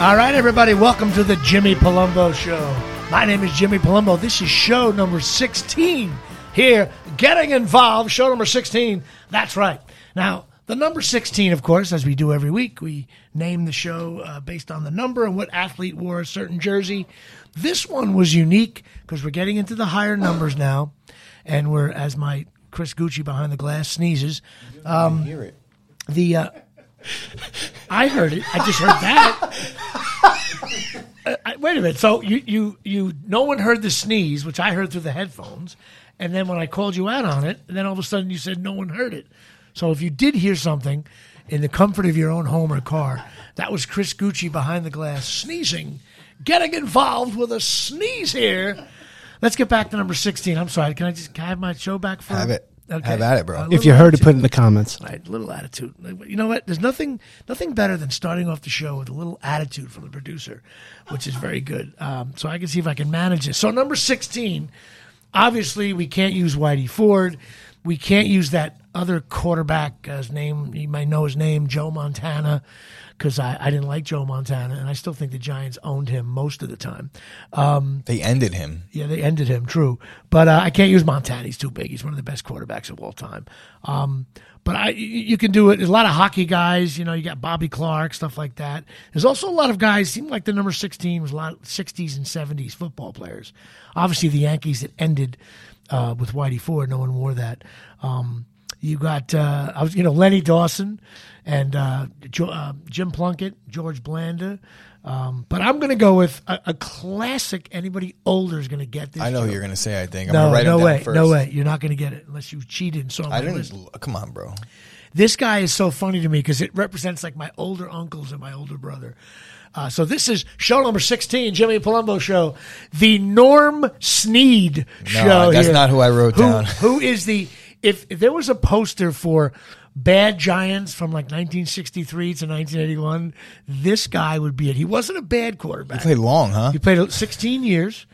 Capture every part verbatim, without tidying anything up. All right, everybody, welcome to The Jimmy Palumbo Show. My name is Jimmy Palumbo. This is show number sixteen here, Getting Involved, show number sixteen. That's right. Now, the number sixteen, of course, as we do every week, we name the show uh, based on the number and what athlete wore a certain jersey. This one was unique because we're getting into the higher numbers now, and we're, as my Chris Gucci behind the glass sneezes. Um, you hear it. The... Uh, I heard it. I just heard that. uh, I, wait a minute. So you, you, you, no one heard the sneeze, which I heard through the headphones. And then when I called you out on it, and then all of a sudden you said no one heard it. So if you did hear something in the comfort of your own home or car, that was Chris Gucci behind the glass sneezing, getting involved with a sneeze here. Let's get back to number sixteen. I'm sorry. Can I just can I have my show back for Have it. Okay. Have at it, bro. If you heard it, put it in the comments. Right, little attitude. You know what? There's nothing nothing better than starting off the show with a little attitude from the producer, which is very good. Um, so I can see if I can manage this. So number sixteen, obviously we can't use Whitey Ford. We can't use that other quarterback, uh, his name, you might know his name, Joe Montana, because I, I didn't like Joe Montana, and I still think the Giants owned him most of the time. Um, they ended him. Yeah, they ended him, true. But uh, I can't use Montana. He's too big. He's one of the best quarterbacks of all time. Um, but I, you can do it. There's a lot of hockey guys. You know, you got Bobby Clark, stuff like that. There's also a lot of guys, seemed like the number sixteen was a lot of sixties and seventies football players. Obviously, the Yankees, it ended uh, with Whitey Ford. No one wore that. Um, you got, uh, I was, you know, Lenny Dawson and uh, jo- uh, Jim Plunkett, George Blanda. Um, but I'm going to go with a, a classic. Anybody older is going to get this. I know joke. You're going to say, I think. I'm no, gonna write no it down way. First. No way. You're not going to get it unless you cheated and saw my I didn't. List. Come on, bro. This guy is so funny to me because it represents like my older uncles and my older brother. Uh, so this is show number sixteen, Jimmy Palumbo Show, the Norm Snead no, show. That's here. Not who I wrote who, down. Who is the... If, if there was a poster for bad Giants from like nineteen sixty-three to nineteen eighty-one, this guy would be it. He wasn't a bad quarterback. He played long, huh? He played sixteen years.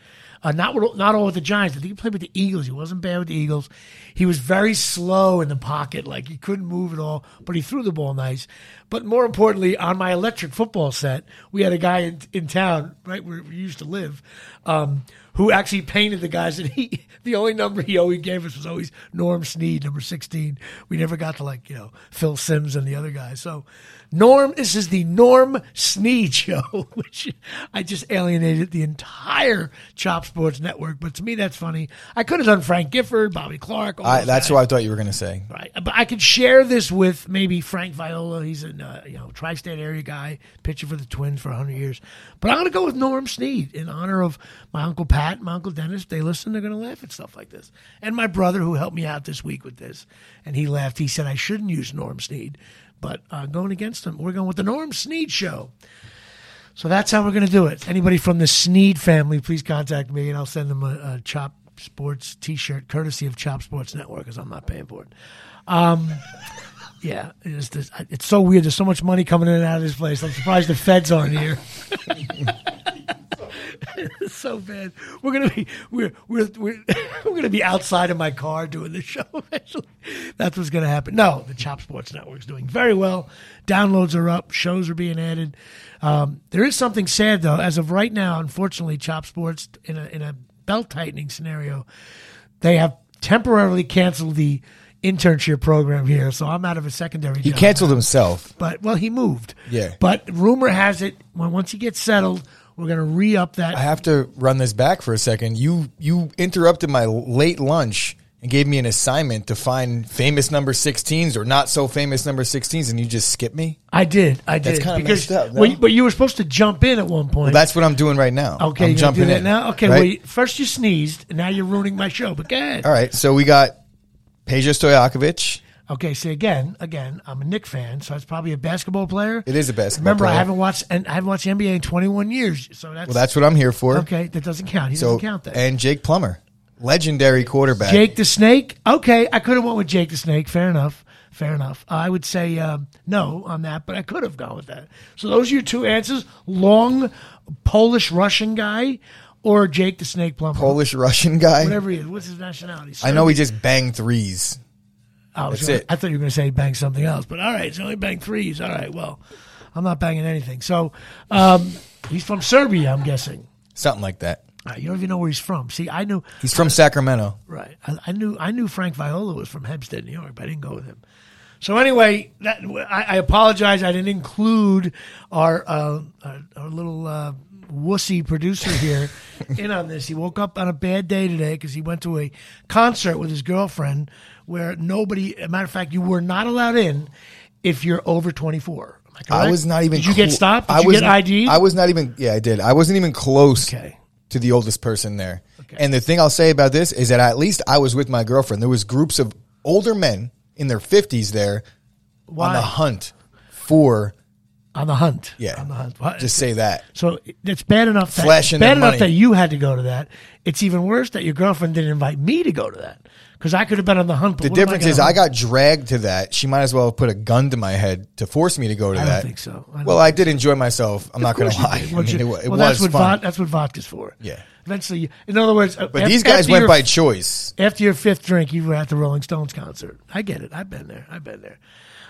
Uh, not with, not all with the Giants. I think he played with the Eagles. He wasn't bad with the Eagles. He was very slow in the pocket. Like, he couldn't move at all, but he threw the ball nice. But more importantly, on my electric football set, we had a guy in, in town, right, where we used to live, um, who actually painted the guys. And he, the only number he always gave us was always Norm Snead, number sixteen. We never got to, like, you know, Phil Sims and the other guys. So, Norm, this is the Norm Snead show, which I just alienated the entire Chop Sports Network. But to me, that's funny. I could have done Frank Gifford, Bobby Clark. All I, that's what I thought you were going to say. Right. But I could share this with maybe Frank Viola. He's a uh, you know, tri-state area guy, pitcher for the Twins for one hundred years. But I'm going to go with Norm Snead in honor of my Uncle Pat. My Uncle Dennis, they listen, they're going to laugh at stuff like this. And my brother, who helped me out this week with this, and he laughed. He said, I shouldn't use Norm Snead, but uh, going against him, we're going with the Norm Snead show. So that's how we're going to do it. Anybody from the Snead family, please contact me, and I'll send them a, a Chop Sports T-shirt, courtesy of Chop Sports Network, because I'm not paying for it. Um, yeah, it's, just, it's so weird. There's so much money coming in and out of this place. I'm surprised the feds aren't here. It's so bad. We're gonna be we're we're we're, we're gonna be outside of my car doing the show eventually. That's what's gonna happen. No, the Chop Sports Network's doing very well. Downloads are up. Shows are being added. Um, there is something sad though. As of right now, unfortunately, Chop Sports in a in a belt tightening scenario, they have temporarily canceled the internship program here, so I'm out of a secondary. He job canceled now. Himself, but well, he moved. Yeah, but rumor has it when once he gets settled. We're going to re-up that. I have to run this back for a second. You you interrupted my late lunch and gave me an assignment to find famous number sixteens or not so famous number sixteens, and you just skipped me? I did. I did. That's kind of messed up. No? Well, but you were supposed to jump in at one point. Well, that's what I'm doing right now. Okay, I'm you're jumping do that in. Now? Okay, right? Well, you, first you sneezed, and now you're ruining my show, but go ahead. All right, so we got Peja Stojakovic. Okay, so again, again, I'm a Knicks fan, so that's probably a basketball player. It is a basketball Remember, player. Remember, I haven't watched and I haven't watched the N B A in twenty-one years, so that's... Well, that's what I'm here for. Okay, that doesn't count. He so, doesn't count that. And Jake Plummer, legendary quarterback. Jake the Snake? Okay, I could have went with Jake the Snake. Fair enough. Fair enough. I would say um, no on that, but I could have gone with that. So those are your two answers. Long Polish-Russian guy. Or Jake the Snake Plummer. Polish-Russian guy? Whatever he is. What's his nationality? Sorry. I know he just banged threes. I, was That's gonna, it. I thought you were going to say bang something else, but all right, it's only bang threes. All right, well, I'm not banging anything. So um, he's from Serbia, I'm guessing. Something like that. You don't even know where he's from. See, I knew he's from Sacramento. Right. I, I knew I knew Frank Viola was from Hempstead, New York, but I didn't go with him. So anyway, that, I, I apologize. I didn't include our uh, our, our little uh, wussy producer here in on this. He woke up on a bad day today because he went to a concert with his girlfriend where nobody. As a matter of fact, you were not allowed in if you're over twenty-four. Am I correct? I was not even. Did you cl- get stopped? Did I you was get not, I D'd? I was not even. Yeah, I did. I wasn't even close. Okay. To the oldest person there. Okay. And the thing I'll say about this is that at least I was with my girlfriend. There was groups of older men in their fifties there. Why? On the hunt for... On the hunt. Yeah. On the hunt. Well, just say that. So it's bad enough that, Flesh and bad enough money. That you had to go to that. It's even worse that your girlfriend didn't invite me to go to that because I could have been on the hunt. But the difference I is hunt? I got dragged to that. She might as well have put a gun to my head to force me to go to I that. I don't think so. I don't well, think I did enjoy myself. I'm of not going to lie. I mean, it, it well, was that's what fun. Vo- that's what vodka's for. Yeah. Eventually, you, in other words, but after, these guys went your, by choice. After your fifth drink, you were at the Rolling Stones concert. I get it. I've been there. I've been there.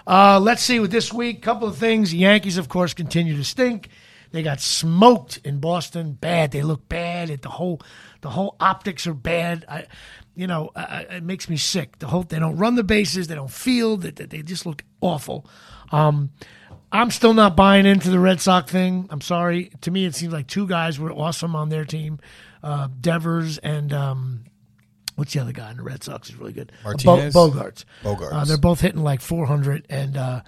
Uh, let's see with this week. Couple of things. The Yankees, of course, continue to stink. They got smoked in Boston. Bad. They look bad. It, the whole, the whole optics are bad. I, you know, I, it makes me sick. The whole they don't run the bases. They don't field. They, they just look awful. Um, I'm still not buying into the Red Sox thing. I'm sorry. To me, it seems like two guys were awesome on their team, uh, Devers and. Um, What's the other guy in the Red Sox is really good? Martinez? Bo- Bogarts. Bogarts. Uh, they're both hitting like four hundred, and uh,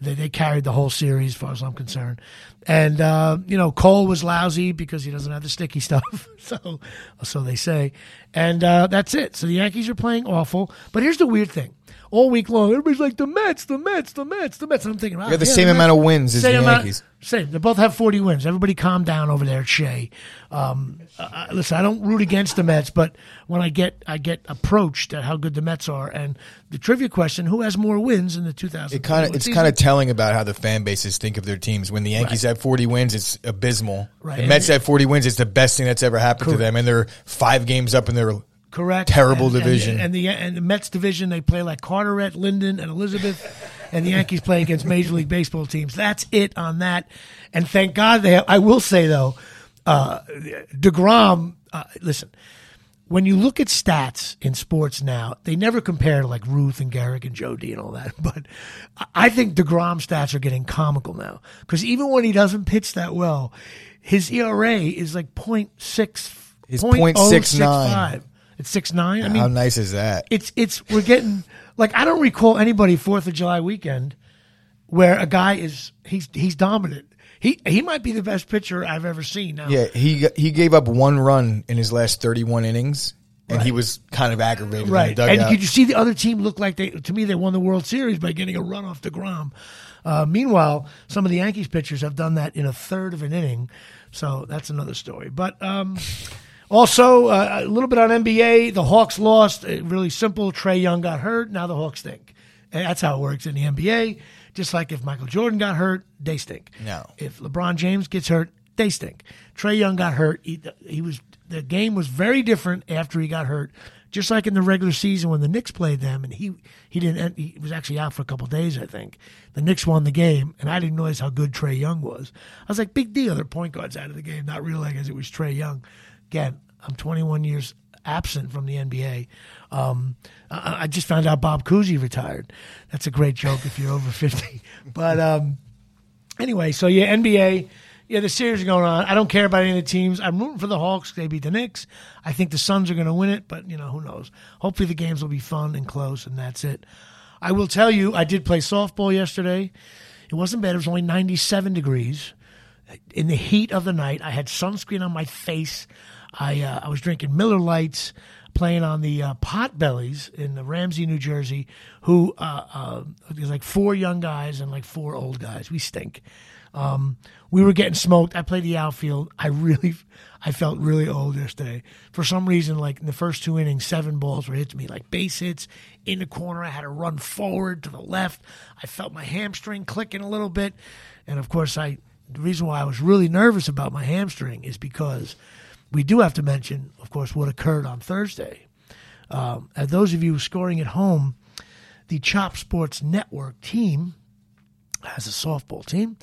they, they carried the whole series as far as I'm concerned. And, uh, you know, Cole was lousy because he doesn't have the sticky stuff, so so they say. And uh, that's it. So the Yankees are playing awful. But here's the weird thing. All week long, everybody's like, the Mets, the Mets, the Mets, the Mets. And I'm thinking, wow. You have the yeah, same the amount Mets. Of wins as same the amount, Yankees. Same. They both have forty wins. Everybody calm down over there, Shea. Um, uh, listen, I don't root against the Mets, but when I get I get approached at how good the Mets are, and the trivia question, who has more wins in the two thousand? It kind of It's kind of telling about how the fan bases think of their teams. When the Yankees right. have forty wins, it's abysmal. Right. The and Mets it, have forty wins, it's the best thing that's ever happened correct. To them, and they're five games up in their Correct. Terrible and, division. And, and the and the Mets division, they play like Carteret, Linden, and Elizabeth, and the Yankees play against Major League Baseball teams. That's it on that. And thank God they have, I will say, though, uh, DeGrom, uh, listen, when you look at stats in sports now, they never compare to like Ruth and Gehrig and Jody and all that. But I think DeGrom's stats are getting comical now because even when he doesn't pitch that well, his E R A is like point six. His point six nine. It's six nine. I mean, how nice is that? It's it's we're getting like I don't recall anybody Fourth of July weekend where a guy is he's he's dominant. He he might be the best pitcher I've ever seen. Now, yeah, he he gave up one run in his last thirty-one innings, and right. he was kind of aggravated. Right, in the dugout. And could you see the other team look like they to me they won the World Series by getting a run off DeGrom. Uh, meanwhile, some of the Yankees pitchers have done that in a third of an inning, so that's another story. But. Um, Also, uh, a little bit on N B A. The Hawks lost. Uh, really simple. Trey Young got hurt. Now the Hawks stink. And that's how it works in the N B A. Just like if Michael Jordan got hurt, they stink. No. If LeBron James gets hurt, they stink. Trey Young got hurt. He, he was the game was very different after he got hurt. Just like in the regular season when the Knicks played them, and he he didn't he was actually out for a couple of days, I think. The Knicks won the game, and I didn't realize how good Trey Young was. I was like, big deal. Their point guard's out of the game, not realizing it was Trey Young. Again, I'm twenty-one years absent from the N B A. Um, I, I just found out Bob Cousy retired. That's a great joke if you're over fifty. But um, anyway, so yeah, N B A, yeah, the series are going on. I don't care about any of the teams. I'm rooting for the Hawks. They beat the Knicks. I think the Suns are going to win it, but, you know, who knows. Hopefully the games will be fun and close, and that's it. I will tell you, I did play softball yesterday. It wasn't bad. It was only ninety-seven degrees. In the heat of the night, I had sunscreen on my face. I uh, I was drinking Miller Lights, playing on the uh, Potbellies in the Ramsey, New Jersey, who uh, uh, there's like four young guys and like four old guys. We stink. Um, we were getting smoked. I played the outfield. I really, I felt really old yesterday. For some reason, like in the first two innings, seven balls were hit to me, like base hits in the corner. I had to run forward to the left. I felt my hamstring clicking a little bit. And, of course, I the reason why I was really nervous about my hamstring is because – we do have to mention, of course, what occurred on Thursday. Um, and those of you scoring at home, the Chop Sports Network team has a softball team,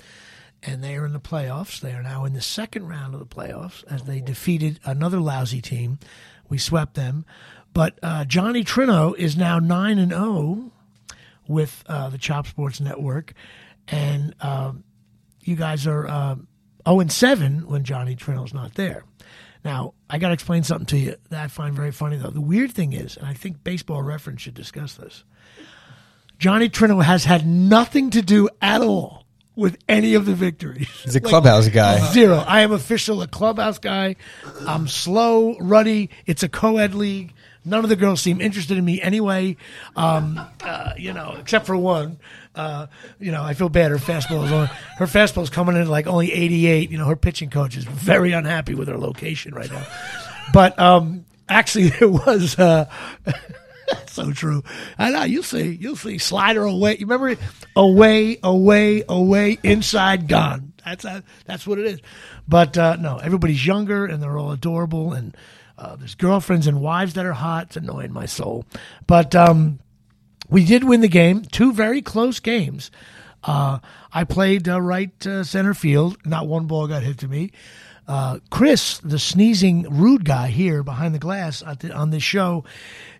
and they are in the playoffs. They are now in the second round of the playoffs as they defeated another lousy team. We swept them. But uh, Johnny Trino is now nine and oh with uh, the Chop Sports Network, and uh, you guys are uh, oh and seven when Johnny Trino's not there. Now, I got to explain something to you that I find very funny, though. The weird thing is, and I think Baseball Reference should discuss this, Johnny Trino has had nothing to do at all with any of the victories. He's a like, clubhouse guy. Zero. I am official a clubhouse guy. I'm slow, ruddy. It's a co-ed league. None of the girls seem interested in me anyway, um, uh, you know, except for one. Uh, you know, I feel bad. Her fastball is on. Her fastball is coming in like only eighty-eight. You know, her pitching coach is very unhappy with her location right now. But um, actually, there was. Uh, That's so true. I know. You'll see. You'll see. Slider away. You remember it? Away, away, away, inside, gone. That's a, that's what it is. But, uh, no, everybody's younger, and they're all adorable, and uh, there's girlfriends and wives that are hot. It's annoying my soul. But um, we did win the game, two very close games. Uh, I played uh, right uh, center field. Not one ball got hit to me. Uh, Chris, the sneezing rude guy here behind the glass at the, on this show,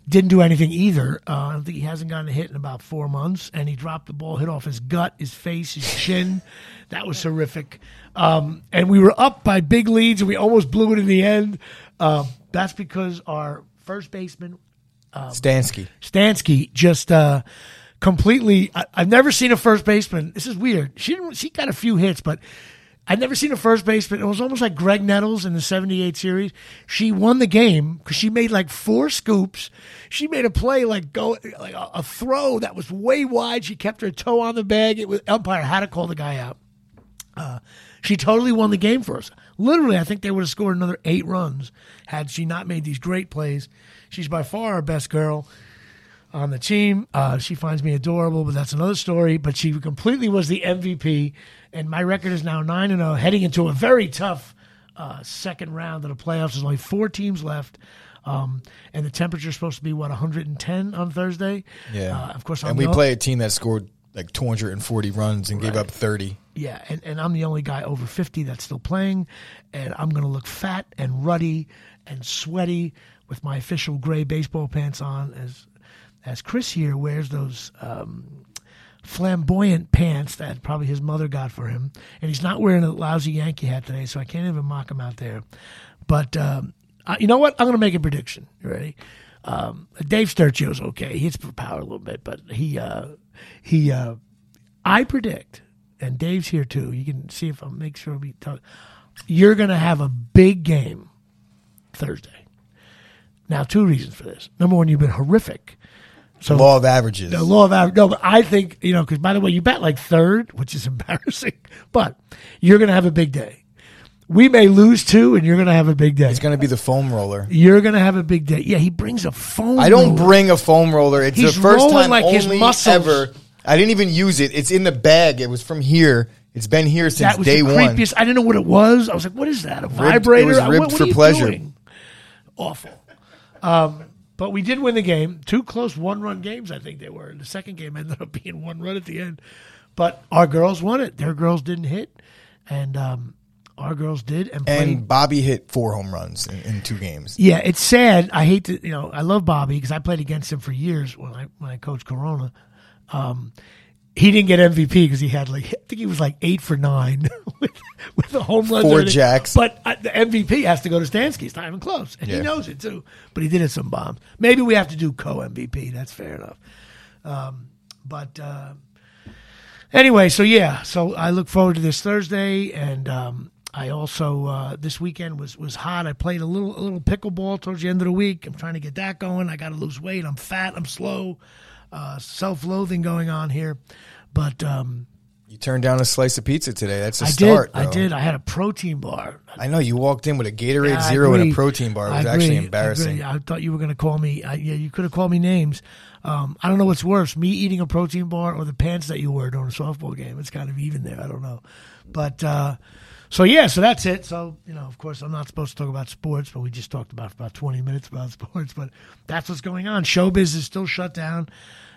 didn't do anything either. Uh, I don't think he hasn't gotten a hit in about four months, and he dropped the ball, hit off his gut, his face, his chin. That was horrific. Um, and we were up by big leads, and we almost blew it in the end. Uh, that's because our first baseman, um, Stansky, Stansky just uh, completely. I, I've never seen a first baseman. This is weird. She didn't, she got a few hits, but. I'd never seen a first baseman. It was almost like Greg Nettles in the seventy-eight series. She won the game because she made like four scoops. She made a play like go like a, a throw that was way wide. She kept her toe on the bag. It was umpire had to call the guy out. Uh, she totally won the game for us. Literally, I think they would have scored another eight runs had she not made these great plays. She's by far our best girl on the team. Uh, she finds me adorable, but that's another story. But she completely was the M V P. And my record is now nine and oh, heading into a very tough uh, second round of the playoffs. There's only four teams left. Um, and the temperature is supposed to be, what, one hundred ten on Thursday? Yeah. Uh, of course, I'm and we play a team that scored like two hundred forty runs and right. gave up thirty. Yeah, and, and I'm the only guy over fifty that's still playing. And I'm going to look fat and ruddy and sweaty with my official gray baseball pants on as as Chris here wears those um, – flamboyant pants that probably his mother got for him, and he's not wearing a lousy Yankee hat today, so I can't even mock him out there. But um, I, you know what? I'm going to make a prediction. You ready? Um, Dave Sturchio's okay. He hits for power a little bit, but he, uh, he, uh, I predict, and Dave's here too. You can see if I make sure we talk. You're going to have a big game Thursday. Now, two reasons for this. Number one, you've been horrific. So, law of averages. The law of averages. No, but I think, you know, because, by the way, you bet like third, which is embarrassing, but you're going to have a big day. We may lose two, and you're going to have a big day. It's going to be the foam roller. You're going to have a big day. Yeah, he brings a foam roller. I don't roller. bring a foam roller. It's He's the first time like only his ever. I didn't even use it. It's in the bag. It was from here. It's been here since day one. That was the creepiest. I didn't know what it was. I was like, what is that, a ribbed, vibrator? It was ribbed what, what for pleasure. Doing? Awful. Um But we did win the game. Two close one-run games, I think they were. The second game ended up being one run at the end. But our girls won it. Their girls didn't hit, and um, our girls did. And, and Bobby hit four home runs in, in two games. Yeah, it's sad. I hate to, you know, I love Bobby because I played against him for years when I when I coached Corona. Um, he didn't get M V P because he had like I think he was like eight for nine with with the home runs. Four jacks. But uh, the M V P has to go to Stansky. It's not even close, and yeah. he knows it too. But he did hit some bombs. Maybe we have to do co M V P. That's fair enough. Um, but uh, anyway, so yeah, so I look forward to this Thursday, and um, I also uh, this weekend was was hot. I played a little a little pickleball towards the end of the week. I'm trying to get that going. I got to lose weight. I'm fat. I'm slow. Uh, self-loathing going on here, but um, you turned down a slice of pizza today. That's a I start. Did, I did. I had a protein bar. I know you walked in with a Gatorade yeah, Zero and a protein bar. It was actually embarrassing. I, I thought you were going to call me. I, yeah, you could have called me names. Um, I don't know what's worse: me eating a protein bar or the pants that you wear during a softball game. It's kind of even there. I don't know, but uh, so yeah, so that's it. So you know, of course, I'm not supposed to talk about sports, but we just talked about about twenty minutes about sports. But that's what's going on. Showbiz is still shut down.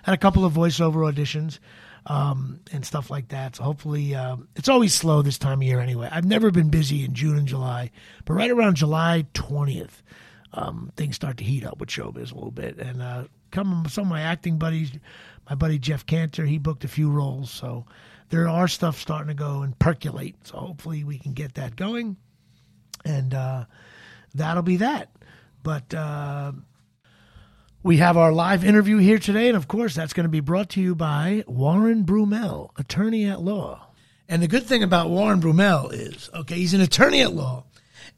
Had a couple of voiceover auditions. um, and stuff like that. So hopefully um, it's always slow this time of year anyway. I've never been busy in June and July, but right around July twentieth, um, things start to heat up with showbiz a little bit. And uh, come some of my acting buddies, my buddy Jeff Cantor, he booked a few roles. So there are stuff starting to go and percolate. So hopefully we can get that going. And uh, that'll be that. But uh, we have our live interview here today. And, of course, that's going to be brought to you by Warren Brumell, attorney at law. And the good thing about Warren Brumell is, okay, he's an attorney at law.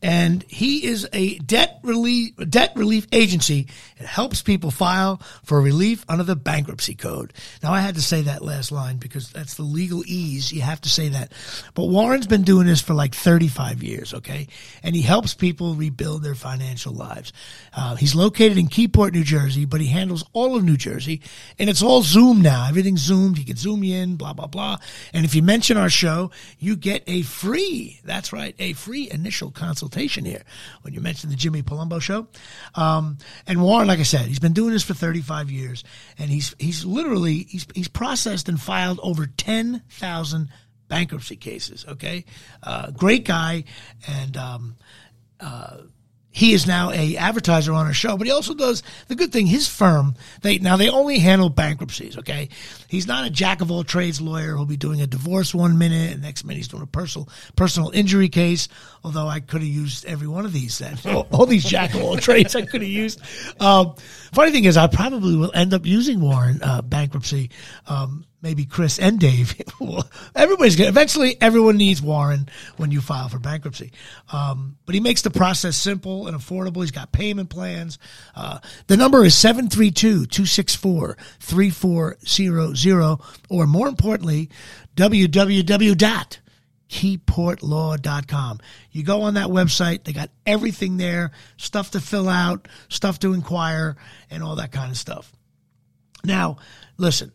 And he is a debt relief debt relief agency. It helps people file for relief under the bankruptcy code. Now, I had to say that last line because that's the legal ease. You have to say that. But Warren's been doing this for like thirty-five years, okay? And he helps people rebuild their financial lives. Uh, he's located in Keyport, New Jersey, but he handles all of New Jersey. And it's all Zoom now. Everything's Zoomed. He can Zoom you in, blah, blah, blah. And if you mention our show, you get a free, that's right, a free initial consultation. Consultation here when you mentioned the Jimmy Palumbo Show. Um, and Warren, like I said, he's been doing this for thirty-five years, and he's he's literally he's he's processed and filed over ten thousand bankruptcy cases. Okay, uh, great guy, and um, uh, he is now a advertiser on our show. But he also does the good thing. His firm they now they only handle bankruptcies. Okay, he's not a jack of all trades lawyer who'll be doing a divorce one minute and next minute he's doing a personal personal injury case. Although I could have used every one of these, then. All, all these jack-of-all trades I could have used. Um, funny thing is, I probably will end up using Warren uh, bankruptcy. Um, maybe Chris and Dave. Everybody's gonna, eventually, everyone needs Warren when you file for bankruptcy. Um, but he makes the process simple and affordable. He's got payment plans. Uh, the number is seven three two, two six four, three four zero zero, or more importantly, www. keyport law dot com. You go on that website, they got everything there, stuff to fill out, stuff to inquire, and all that kind of stuff. Now, listen,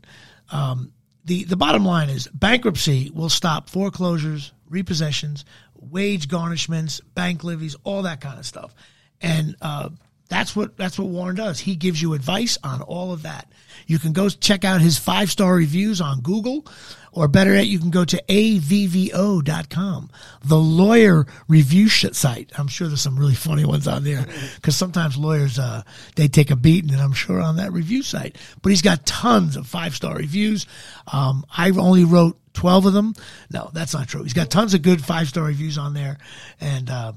um, the, the bottom line is bankruptcy will stop foreclosures, repossessions, wage garnishments, bank levies, all that kind of stuff. And uh, that's what that's what Warren does. He gives you advice on all of that. You can go check out his five-star reviews on Google, or better yet, you can go to A V V O dot com, the lawyer review shit site. I'm sure there's some really funny ones on there because sometimes lawyers, uh, they take a beating, and I'm sure on that review site. But he's got tons of five-star reviews. Um, I only wrote twelve of them. No, that's not true. He's got tons of good five-star reviews on there. And uh,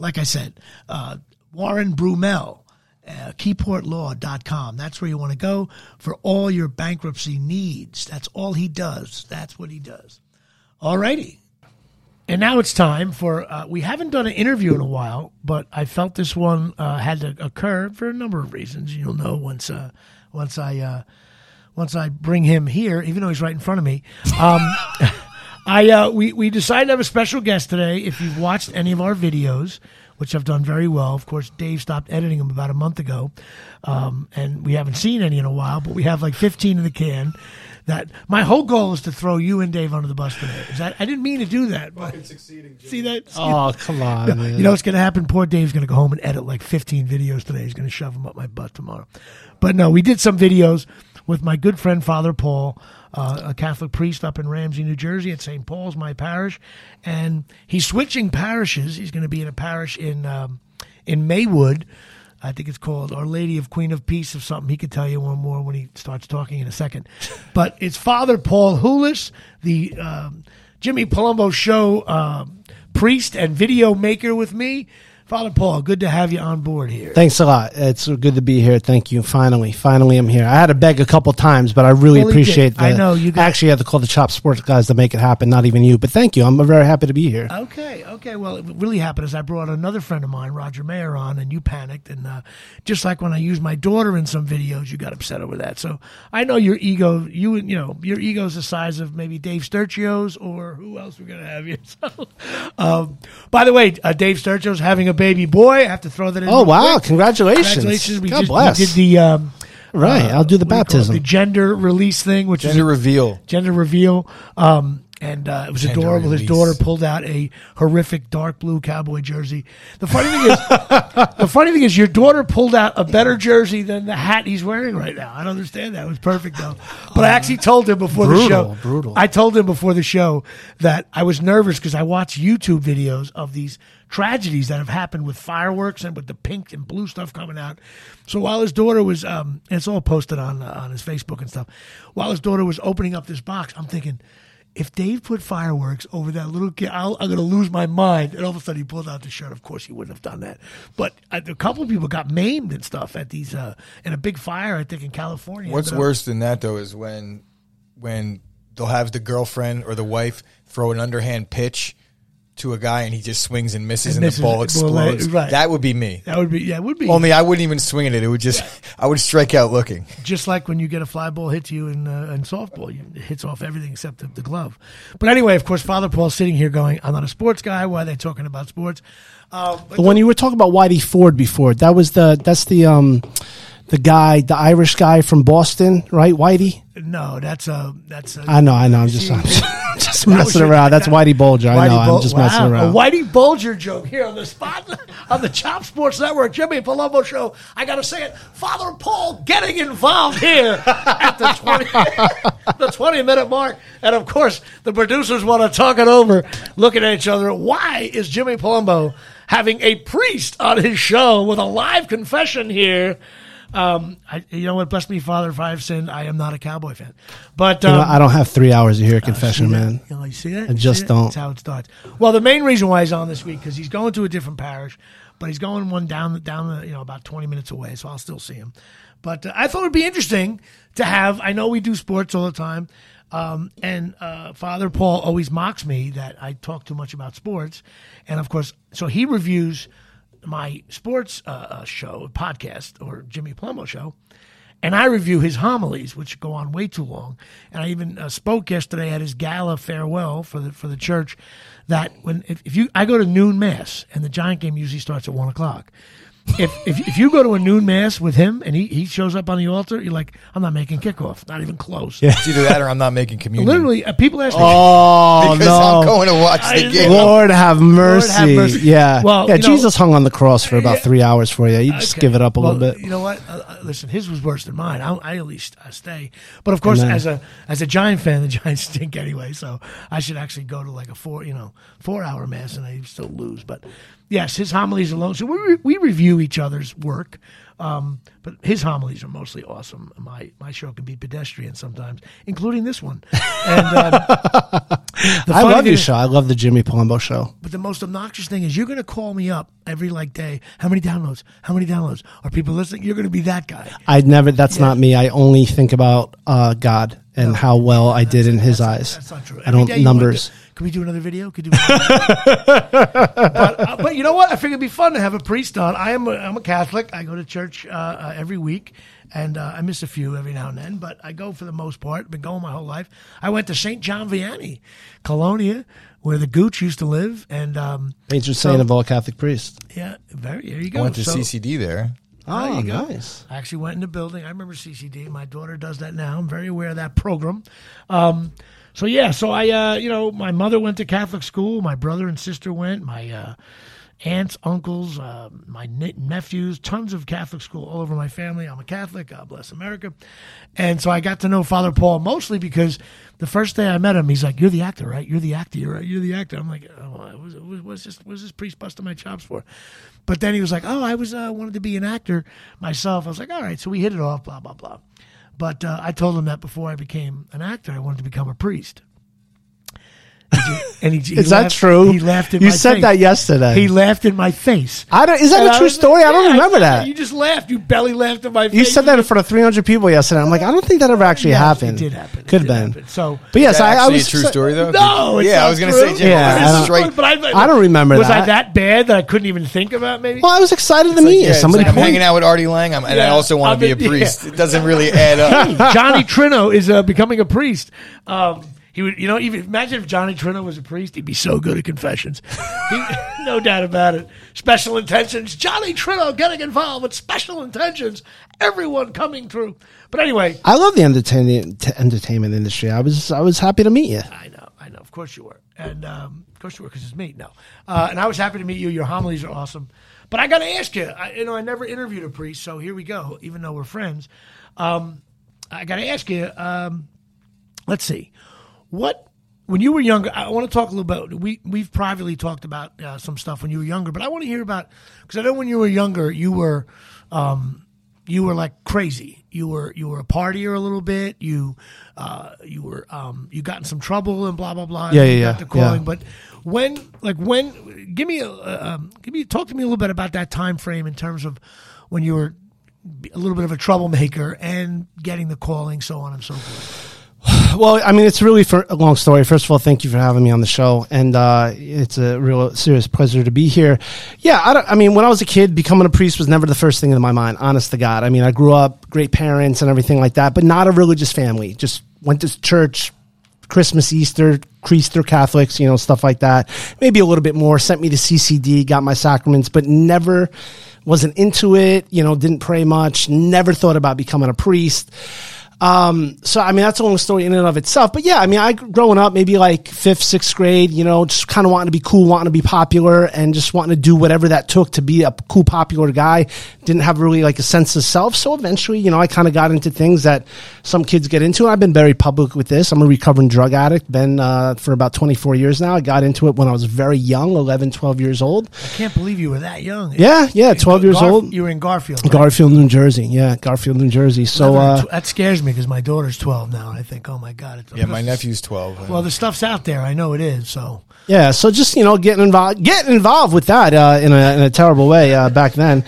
like I said, uh, Warren Brumell. Uh, keyport law dot com. That's where you want to go for all your bankruptcy needs. That's all he does. That's what he does. All righty. And now it's time for, uh, we haven't done an interview in a while, but I felt this one uh, had to occur for a number of reasons. You'll know once uh, once I uh, once I bring him here, even though he's right in front of me. Um, I uh, we, we decided to have a special guest today. If you've watched any of our videos, which I've done very well. Of course, Dave stopped editing them about a month ago, um, and we haven't seen any in a while, but we have like fifteen in the can. That my whole goal is to throw you and Dave under the bus today. Is that, I didn't mean to do that. But succeeding, see that? Oh, come on. No, you know what's going to happen? Poor Dave's going to go home and edit like fifteen videos today. He's going to shove them up my butt tomorrow. But no, we did some videos with my good friend, Father Paul, uh, a Catholic priest up in Ramsey, New Jersey at Saint Paul's, my parish. And he's switching parishes. He's going to be in a parish in um, in Maywood. I think it's called Our Lady of Queen of Peace or something. He could tell you one more when he starts talking in a second. But it's Father Paul Houlis, the um, Jimmy Palumbo Show um, priest and video maker with me. Father Paul, good to have you on board here. Thanks a lot. It's good to be here. Thank you. Finally, finally I'm here. I had to beg a couple times, but I really Holy appreciate that. I know. You got actually had to call the Chop Sports guys to make it happen, not even you. But thank you. I'm very happy to be here. Okay, okay. Well, what really happened is I brought another friend of mine, Roger Mayer, on, and you panicked. And uh, just like when I used my daughter in some videos, you got upset over that. So I know your ego, you you know, your ego's the size of maybe Dave Sturchio's or who else we're going to have here. So, um, by the way, uh, Dave Sturchio's having a baby boy. I have to throw that in. Oh, wow. Quick. Congratulations. Congratulations. We God just, bless. We did the, um, right. Uh, I'll do the baptism. The gender release thing, which gender is. Gender reveal. Gender reveal. Um, And uh, it was Tender adorable. Release. His daughter pulled out a horrific dark blue cowboy jersey. The funny thing is, the funny thing is, your daughter pulled out a better jersey than the hat he's wearing right now. I don't understand that. It was perfect though. But uh, I actually told him before brutal, the show. Brutal. I told him before the show that I was nervous because I watched YouTube videos of these tragedies that have happened with fireworks and with the pink and blue stuff coming out. So while his daughter was, um, and it's all posted on uh, on his Facebook and stuff. While his daughter was opening up this box, I'm thinking, if Dave put fireworks over that little kid, I'll, I'm going to lose my mind. And all of a sudden, he pulled out the shirt. Of course, he wouldn't have done that. But a couple of people got maimed and stuff at these, uh, in a big fire, I think, in California. What's but, worse than that, though, is when when they'll have the girlfriend or the wife throw an underhand pitch to a guy and he just swings and misses and, and misses, the ball explodes. Well, right. That would be me. That would be, yeah, it would be. Only I wouldn't even swing at it. It would just, yeah. I would strike out looking. Just like when you get a fly ball hit to you in, uh, in softball, you, it hits off everything except the, the glove. But anyway, of course, Father Paul's sitting here going, I'm not a sports guy. Why are they talking about sports? Uh, but when you were talking about Whitey Ford before, that was the, that's the, um, the guy, the Irish guy from Boston, right? Whitey? No, that's a, that's a, I know, I know. I'm just, I'm just messing around. That's Whitey Bulger. I know. I'm just messing around. A Whitey Bulger joke here on the spot on the Chop Sports Network, Jimmy Palumbo Show. I got to say it. Father Paul getting involved here at the twenty, the twenty minute mark. And of course, the producers want to talk it over, looking at each other. Why is Jimmy Palumbo having a priest on his show with a live confession here? Um, I, you know what? Bless me, Father, if I have sinned. I am not a Cowboy fan. But um, you know, I don't have three hours to hear a confession, uh, man. You, know, you see that? I you just don't. That? That's how it starts. Well, the main reason why he's on this week because he's going to a different parish, but he's going one down, down the, you know, about twenty minutes away, so I'll still see him. But uh, I thought it would be interesting to have. I know we do sports all the time, um, and uh, Father Paul always mocks me that I talk too much about sports. And, of course, so he reviews my sports uh, show, podcast, or Jimmy Palumbo Show, and I review his homilies, which go on way too long. And I even uh, spoke yesterday at his gala farewell for the for the church. That when if, if you I go to noon mass, and the Giant game usually starts at one o'clock. If if if you go to a noon mass with him and he, he shows up on the altar, you're like, I'm not making kickoff, not even close. Yeah. It's either that or I'm not making communion. Literally, uh, people ask me, oh, because no. I'm going to watch I, the game. Lord have mercy. Lord have mercy. Yeah, well, yeah. You know, Jesus hung on the cross for about yeah, three hours for you. You just okay. give it up a well, little bit. You know what? Uh, listen, his was worse than mine. I, I at least I stay. But of course, as a as a Giant fan, the Giants stink anyway. So I should actually go to like a four you know four hour mass and I still lose, but. Yes, his homilies alone. So we re- we review each other's work, um, but his homilies are mostly awesome. My my show can be pedestrian sometimes, including this one. And um, I love your show. I love the Jimmy Palumbo Show. But the most obnoxious thing is you're going to call me up every like day. How many downloads? How many downloads? Are people listening? You're going to be that guy. I never. That's yeah. not me. I only think about uh, God. And no, how well I did in his eyes. Not, that's not true. I Every don't numbers. Could we do another video? Could do. but, uh, but you know what? I figured it'd be fun to have a priest on. I am. A, I'm a Catholic. I go to church uh, uh, every week, and uh, I miss a few every now and then. But I go for the most part. Been going my whole life. I went to Saint John Vianney, Colonia, where the Gooch used to live, and um, ancient saint so, of all Catholic priests. Yeah, very. There you go. I went to so, C C D there. Oh, nice. I actually went in the building. I remember C C D. My daughter does that now. I'm very aware of that program. Um, so, yeah. So, I, uh, you know, my mother went to Catholic school. My brother and sister went. My uh, aunts, uncles, uh, my ne- nephews, tons of Catholic school all over my family. I'm a Catholic. God bless America. And so I got to know Father Paul mostly because the first day I met him, he's like, you're the actor, right? You're the actor, right? You're the actor. I'm like, oh, what's, what's, this, what's this priest busting my chops for? But then he was like, oh, I was uh, wanted to be an actor myself. I was like, all right, so we hit it off, blah, blah, blah. But uh, I told him that before I became an actor, I wanted to become a priest. You, and he, he is laughed, that true? He laughed in you my face. You said that yesterday. He laughed in my face. I don't, is that and a true story? Yeah, I don't remember I, that. You just laughed. You belly laughed in my you face. You said that in front of three hundred people yesterday. I'm like, I don't think that ever actually yes, happened. It did happen. Could have been. Happen. So, but yes, I, I was. A true story though. No, it's yeah, not I was going to say, Jim, yeah, I, don't, straight, but I, but I don't remember. Was that. I that bad that I couldn't even think about? Maybe. Well, I was excited it's to like, meet yeah, somebody. Like I'm hanging out with Artie Lange, and I also want to be a priest. It doesn't really add up. Johnny Trino is becoming a priest. He would, you know, even imagine if Johnny Trino was a priest, he'd be so good at confessions. He, no doubt about it. Special intentions. Johnny Trino getting involved with special intentions. Everyone coming through. But anyway, I love the entertainment entertainment industry. I was I was happy to meet you. I know. I know. Of course you were. And um, of course you were, because it's me. No. Uh, and I was happy to meet you. Your homilies are awesome. But I got to ask you, I, you know, I never interviewed a priest, so here we go, even though we're friends. Um, I got to ask you, um, let's see, what, when you were younger, I want to talk a little bit, we, we've privately talked about uh, some stuff when you were younger, but I want to hear about, because I know when you were younger, you were, um, you were like crazy. You were, you were a partier a little bit. You, uh, you were, um, you got in some trouble and blah, blah, blah. Yeah, yeah, yeah. Got the calling. Yeah. But when, like when, give me, a, um, give me, talk to me a little bit about that time frame in terms of when you were a little bit of a troublemaker and getting the calling, so on and so forth. Well, I mean, it's really for a long story. First of all, thank you for having me on the show, and uh, it's a real serious pleasure to be here. Yeah, I, don't, I mean, when I was a kid, becoming a priest was never the first thing in my mind, honest to God. I mean, I grew up, great parents and everything like that, but not a religious family. Just went to church, Christmas, Easter, Easter Catholics, you know, stuff like that. Maybe a little bit more. Sent me to C C D, got my sacraments, but never wasn't into it, you know, didn't pray much, never thought about becoming a priest. Um, so, I mean, that's a long story in and of itself, but yeah, I mean, I, growing up, maybe like fifth, sixth grade, you know, just kind of wanting to be cool, wanting to be popular, and just wanting to do whatever that took to be a cool, popular guy. Didn't have really like a sense of self. So eventually, you know, I kind of got into things that some kids get into. I've been very public with this. I'm a recovering drug addict, been, uh, for about twenty-four years now. I got into it when I was very young, eleven, twelve years old. I can't believe you were that young. Yeah. Yeah. twelve years Gar- old. You were in Garfield, right? Garfield, New Jersey. Yeah. Garfield, New Jersey. So, uh, that scares me. Because my daughter's twelve now, and I think, oh my God, it's, yeah, my nephew's twelve. Well, the stuff's out there, I know it is. So yeah, so just, you know, getting involved, getting involved with that uh, in a in a terrible way uh, back then.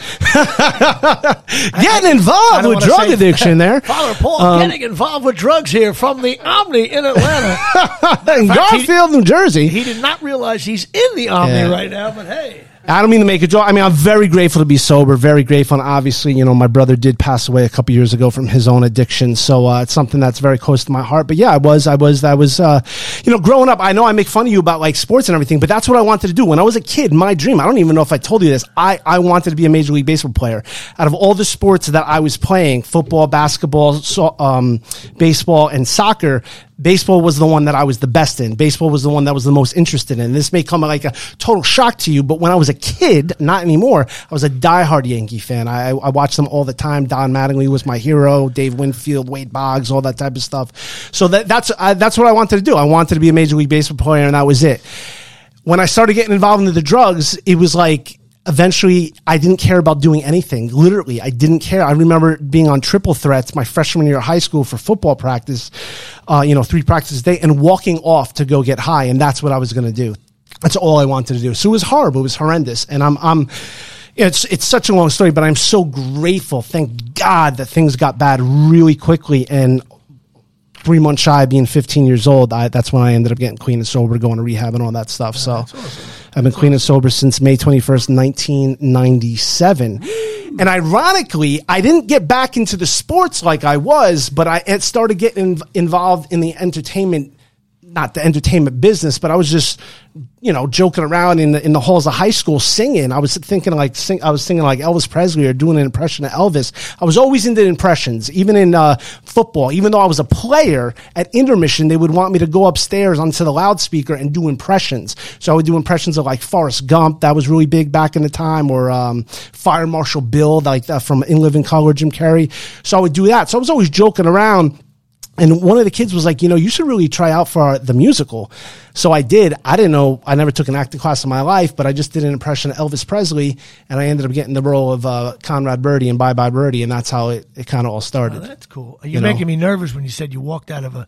Getting involved with drug addiction there, Father Paul. Um, getting involved with drugs here from the Omni in Atlanta, in, in fact, Garfield, he, New Jersey. He did not realize he's in the Omni yeah. right now, but hey. I don't mean to make a joke. I mean, I'm very grateful to be sober, very grateful. And obviously, you know, my brother did pass away a couple years ago from his own addiction. So uh, it's something that's very close to my heart. But yeah, I was, I was, I was, uh, you know, growing up, I know I make fun of you about like sports and everything, but that's what I wanted to do. When I was a kid, my dream, I don't even know if I told you this, I, I wanted to be a Major League Baseball player. Out of all the sports that I was playing, football, basketball, so, um, baseball, and soccer, baseball was the one that I was the best in. Baseball was the one that I was the most interested in. This may come like a total shock to you, but when I was a kid, not anymore, I was a diehard Yankee fan. I, I watched them all the time. Don Mattingly was my hero. Dave Winfield, Wade Boggs, all that type of stuff. So that, that's I, that's what I wanted to do. I wanted to be a Major League Baseball player, and that was it. When I started getting involved in the drugs, it was like, eventually, I didn't care about doing anything. Literally, I didn't care. I remember being on triple threats my freshman year of high school for football practice, uh, you know, three practices a day, and walking off to go get high, and that's what I was going to do. That's all I wanted to do. So it was horrible. It was horrendous, and I'm, I'm. It's it's such a long story, but I'm so grateful. Thank God that things got bad really quickly, and three months shy of being fifteen years old, I, that's when I ended up getting clean and sober, going to rehab and all that stuff. Yeah, so awesome. I've been that's clean awesome. and sober since May twenty-first, nineteen ninety-seven. And ironically, I didn't get back into the sports like I was, but I started getting involved in the entertainment, not the entertainment business, but I was just, you know, joking around in the, in the halls of high school singing. I was thinking like, sing, I was singing like Elvis Presley or doing an impression of Elvis. I was always into impressions, even in uh, football. Even though I was a player, at intermission, they would want me to go upstairs onto the loudspeaker and do impressions. So I would do impressions of like Forrest Gump. That was really big back in the time, or um, Fire Marshal Bill, like that from In Living Color, Jim Carrey. So I would do that. So I was always joking around. And one of the kids was like, you know, you should really try out for our, the musical. So I did. I didn't know. I never took an acting class in my life, but I just did an impression of Elvis Presley, and I ended up getting the role of uh, Conrad Birdie in Bye Bye Birdie, and that's how it, it kind of all started. Oh, that's cool. You're you making know? me nervous when you said you walked out of a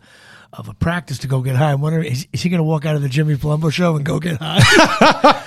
of a practice to go get high. I'm wondering, is, is he going to walk out of the Jimmy Palumbo show and go get high?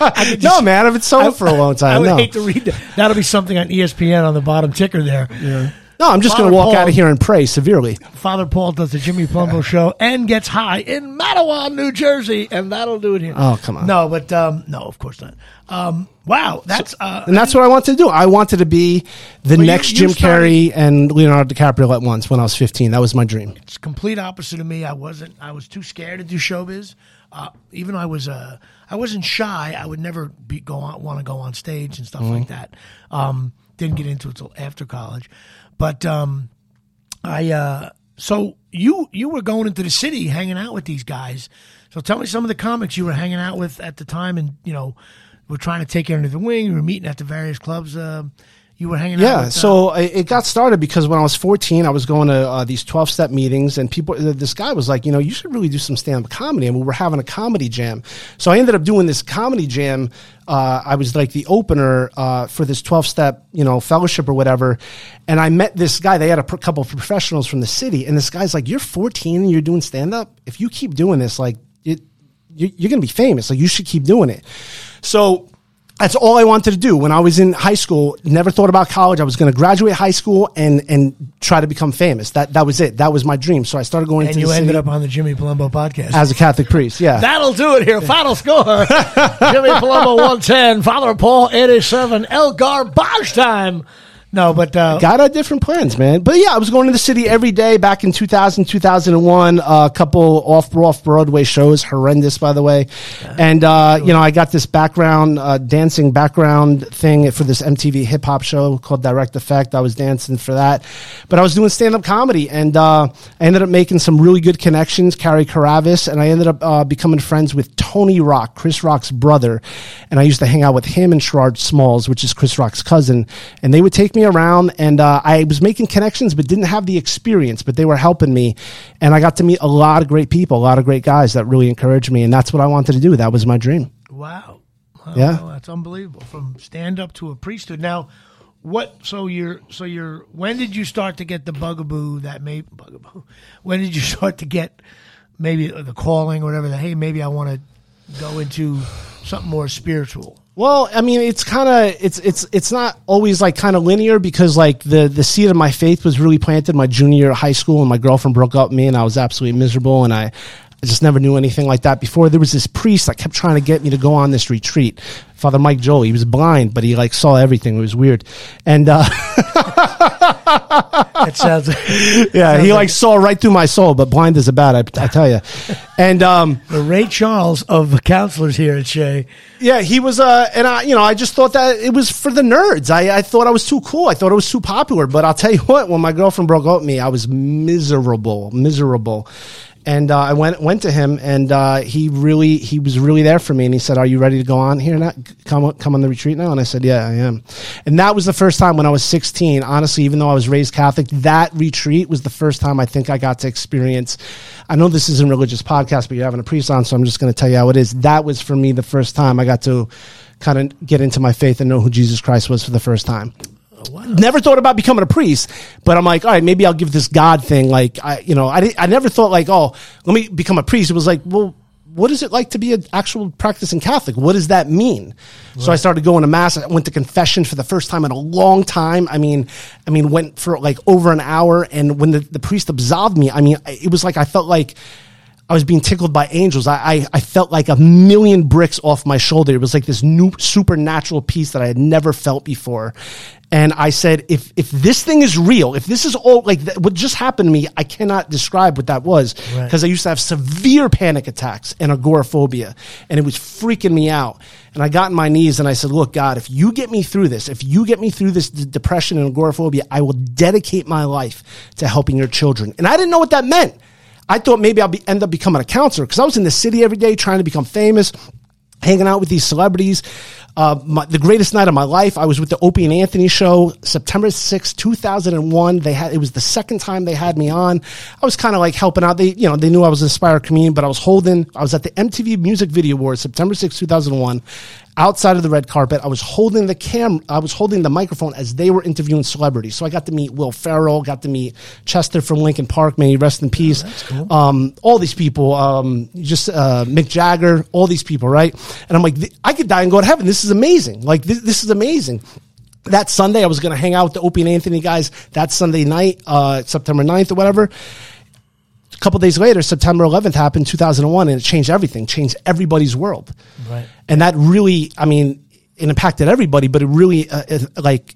I mean, just, no, man. I've been sober I, for a long time. I would no. hate to read that. That'll be something on E S P N on the bottom ticker there. Yeah. No, I'm just going to walk Paul, out of here and pray severely. Father Paul does the Jimmy Palumbo show and gets high in Mattawan, New Jersey, and that'll do it here. Oh, come on. No, but um, no, of course not. Um, wow, that's so, uh, and that's what I wanted to do. I wanted to be the well, next you, you Jim started, Carrey and Leonardo DiCaprio at once when I was fifteen. That was my dream. It's complete opposite of me. I wasn't. I was too scared to do showbiz. Uh, even though I was, uh, I wasn't shy. I would never be go on, want to go on stage and stuff mm-hmm. like that. Um, didn't get into it till after college. But um, I uh, So you you were going into the city, hanging out with these guys. So tell me some of the comics you were hanging out with at the time, and you know, were trying to take you under the wing. You were meeting at the various clubs. Uh, you were hanging yeah, out. Yeah. So uh, it got started because when I was fourteen, I was going to uh, these twelve-step meetings, and people. This guy was like, you know, you should really do some stand-up comedy, and we were having a comedy jam. So I ended up doing this comedy jam. Uh, I was like the opener uh, for this twelve-step, you know, fellowship or whatever. And I met this guy. They had a pr- couple of professionals from the city. And this guy's like, you're fourteen and you're doing stand-up? If you keep doing this, like, it, you're, you're going to be famous. Like, you should keep doing it. So that's all I wanted to do. When I was in high school, never thought about college. I was going to graduate high school and and try to become famous. That that was it. That was my dream. So I started going and to the city. And you ended up on the Jimmy Palumbo podcast. As a Catholic priest, yeah. That'll do it here. Final score. Jimmy Palumbo one ten, Father Paul eighty-seven, El Garbage Time. No, but... Uh, got our different plans, man. But yeah, I was going to the city every day back in two thousand, two thousand one. A uh, couple off, off Broadway shows. Horrendous, by the way. Yeah, and, uh, you know, I got this background, uh, dancing background thing for this M T V hip-hop show called Direct Effect. I was dancing for that. But I was doing stand-up comedy, and uh, I ended up making some really good connections, Carrie Caravis, and I ended up uh, becoming friends with Tony Rock, Chris Rock's brother. And I used to hang out with him and Sherrod Smalls, which is Chris Rock's cousin. And they would take me around, and uh, I was making connections but didn't have the experience, but they were helping me, and I got to meet a lot of great people, a lot of great guys that really encouraged me, and that's what I wanted to do. That was my dream. Wow. Wow. Yeah. Wow, that's unbelievable. From stand-up to a priesthood. Now, what, so you're, so you're, when did you start to get the bugaboo that may, bugaboo, when did you start to get maybe the calling or whatever, that, hey, maybe I want to go into something more spiritual? Well, I mean, it's kind of, it's, it's, it's not always like kind of linear, because like the, the seed of my faith was really planted my junior year of high school, and my girlfriend broke up with me, and I was absolutely miserable, and I, I just never knew anything like that before. There was this priest that kept trying to get me to go on this retreat, Father Mike Joel. He was blind, but he like saw everything. It was weird. And, uh, it sounds, it yeah, sounds he like, like saw right through my soul, but blind is a bad, I, I tell you. And, um, the Ray Charles of counselors here at Shea. Yeah, he was, uh, and I, you know, I just thought that it was for the nerds. I, I thought I was too cool. I thought it was too popular, but I'll tell you what, when my girlfriend broke up with me, I was miserable, miserable. And uh, I went went to him, and uh, he really he was really there for me. And he said, "Are you ready to go on here now? Come come on the retreat now?" And I said, "Yeah, I am." And that was the first time when I was sixteen. Honestly, even though I was raised Catholic, that retreat was the first time I think I got to experience. I know this isn't a religious podcast, but you're having a priest on, so I'm just going to tell you how it is. That was for me the first time I got to kind of get into my faith and know who Jesus Christ was for the first time. Wow. Never thought about becoming a priest, but I'm like, all right, maybe I'll give this God thing. Like, I, you know, I didn't, I never thought like, oh, let me become a priest. It was like, well, what is it like to be an actual practicing Catholic? What does that mean? Right. So I started going to mass. I went to confession for the first time in a long time. I mean, I mean, went for like over an hour. And when the, the priest absolved me, I mean, it was like I felt like I was being tickled by angels. I, I, I felt like a million bricks off my shoulder. It was like this new supernatural peace that I had never felt before. And I said, if if this thing is real, if this is all like th- what just happened to me, I cannot describe what that was, because right. I used to have severe panic attacks and agoraphobia, and it was freaking me out. And I got on my knees and I said, look, God, if you get me through this, if you get me through this d- depression and agoraphobia, I will dedicate my life to helping your children. And I didn't know what that meant. I thought maybe I'll be, end up becoming a counselor, because I was in the city every day trying to become famous, hanging out with these celebrities. Uh, my, the greatest night of my life, I was with the Opie and Anthony show, September sixth, two thousand one. They had, it was the second time they had me on. I was kind of like helping out. They, you know, they knew I was an inspired comedian, but I was holding, I was at the M T V Music Video Awards, September sixth, two thousand one, outside of the red carpet. I was holding the cam, I was holding the microphone as they were interviewing celebrities. So I got to meet Will Ferrell, got to meet Chester from Linkin Park, may he rest in peace. Oh, that's cool. Um, all these people, um, just, uh, Mick Jagger, all these people, right? And I'm like, th- I could die and go to heaven. This is amazing. Like, this, this is amazing. That Sunday, I was going to hang out with the Opie and Anthony guys that Sunday night, uh, September ninth or whatever. A couple days later, September eleventh happened, two thousand one, and it changed everything, changed everybody's world. Right. And that really, I mean, it impacted everybody, but it really, uh, it, like,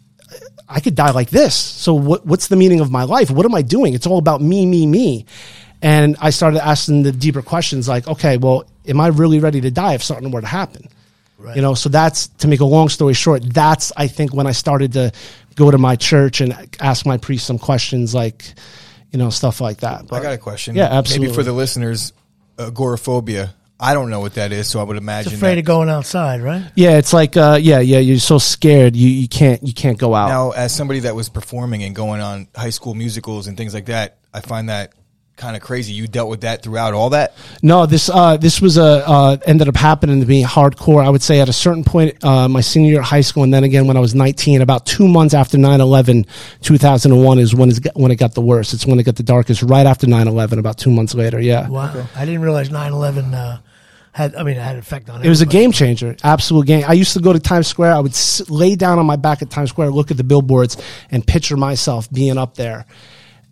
I could die like this. So what, what's the meaning of my life? What am I doing? It's all about me, me, me. And I started asking the deeper questions like, okay, well, am I really ready to die if something were to happen? Right. You know, so that's, to make a long story short, that's, I think, when I started to go to my church and ask my priest some questions like, you know, stuff like that. But I got a question. Yeah, absolutely. Maybe for the listeners, agoraphobia. I don't know what that is, so I would imagine it's afraid that. of going outside, right? Yeah, it's like, uh, yeah, yeah, you're so scared, you, you can't you can't go out. Now, as somebody that was performing and going on high school musicals and things like that, I find that kind of crazy. You dealt with that throughout all that? No, this uh, this was a uh, ended up happening to me hardcore. I would say at a certain point, uh, my senior year of high school, and then again when I was nineteen, about two months after nine eleven, two thousand one is when, when it got the worst. It's when it got the darkest, right after nine eleven, about two months later, yeah. Wow. Okay. I didn't realize nine eleven... Uh Had, I mean, it had an effect on it. It was a game changer, absolute game. I used to go to Times Square. I would s- lay down on my back at Times Square, look at the billboards, and picture myself being up there.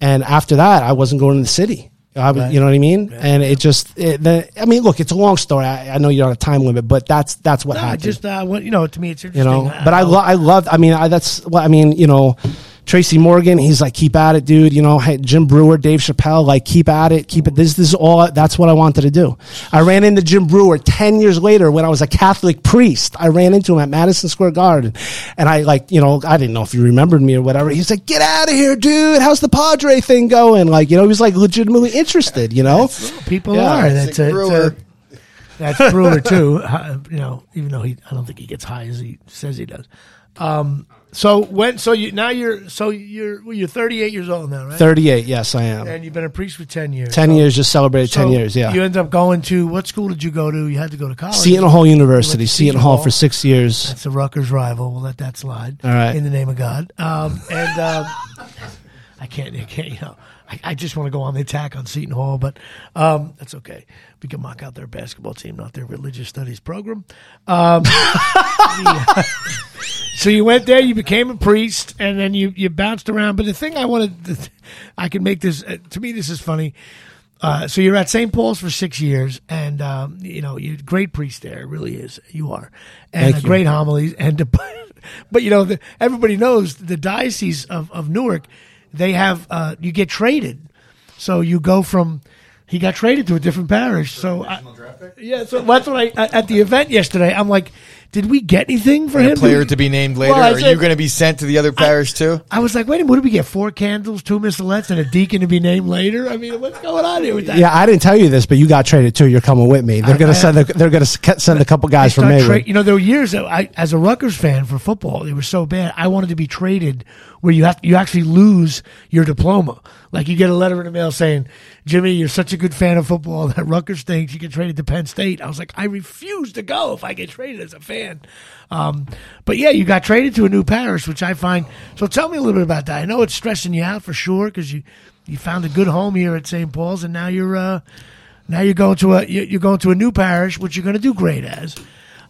And after that, I wasn't going to the city. I would, right. You know what I mean? Yeah, and yeah. it just, it, the, I mean, look, it's a long story. I, I know you're on a time limit, but that's that's what no, happened. Just, uh, what, you know, to me, it's interesting. You know, I, but I, I, lo- I loved. I mean, I, that's what I mean. You know. Tracy Morgan, he's like, keep at it, dude. You know, hey, Jim Brewer, Dave Chappelle, like, keep at it, keep it. This, this is all, that's what I wanted to do. I ran into Jim Brewer ten years later when I was a Catholic priest. I ran into him at Madison Square Garden. And I, like, you know, I didn't know if he remembered me or whatever. He's like, get out of here, dude. How's the Padre thing going? Like, you know, he was, like, legitimately interested, you know? People yeah, are. That's a, Brewer. A, that's Brewer, too. You know, even though he, I don't think he gets high as he says he does. Um, So when so you now you're so you're well, you're thirty-eight years old now, right? thirty-eight, yes, I am. And you've been a priest for ten years. ten so, years, just celebrated so ten years, yeah. You ended up going to, what school did you go to? You had to go to college. Seton Hall University, Seton Hall for six years. That's a Rutgers rival. We'll let that slide. All right. In the name of God. Um, and um, I can't, I can't, you know, I, I just want to go on the attack on Seton Hall, but um, that's okay. We can mock out their basketball team, not their religious studies program. Um, yeah. So you went there, you became a priest, and then you, you bounced around. But the thing I wanted, to, I can make this, uh, to me this is funny. Uh, so you're at Saint Paul's for six years, and um, you know, you're a great priest there, it really is, you are. And a great homilies. And to, but you know, the, everybody knows the diocese of, of Newark, they have, uh, you get traded. So you go from... He got traded to a different parish. So, I, yeah, so that's what I, at the event yesterday, I'm like, did we get anything for and him? A player to be named later? Well, or said, are you going to be sent to the other parish I, too? I was like, wait a minute, what did we get? Four candles, two missalettes, and a deacon to be named later? I mean, what's going on here with that? Yeah, I didn't tell you this, but you got traded too. You're coming with me. They're going to send a, They're going to send a couple guys from me. Tra- you know, there were years that I, as a Rutgers fan for football, they were so bad, I wanted to be traded where you have you actually lose your diploma. Like you get a letter in the mail saying, Jimmy, you're such a good fan of football that Rutgers thinks you get traded to Penn State. I was like, I refuse to go if I get traded as a fan. Um, but yeah, you got traded to a new parish, which I find. So tell me a little bit about that. I know it's stressing you out for sure because you, you found a good home here at Saint Paul's, and now you're uh, now you're going to a you're going to a new parish, which you're going to do great as.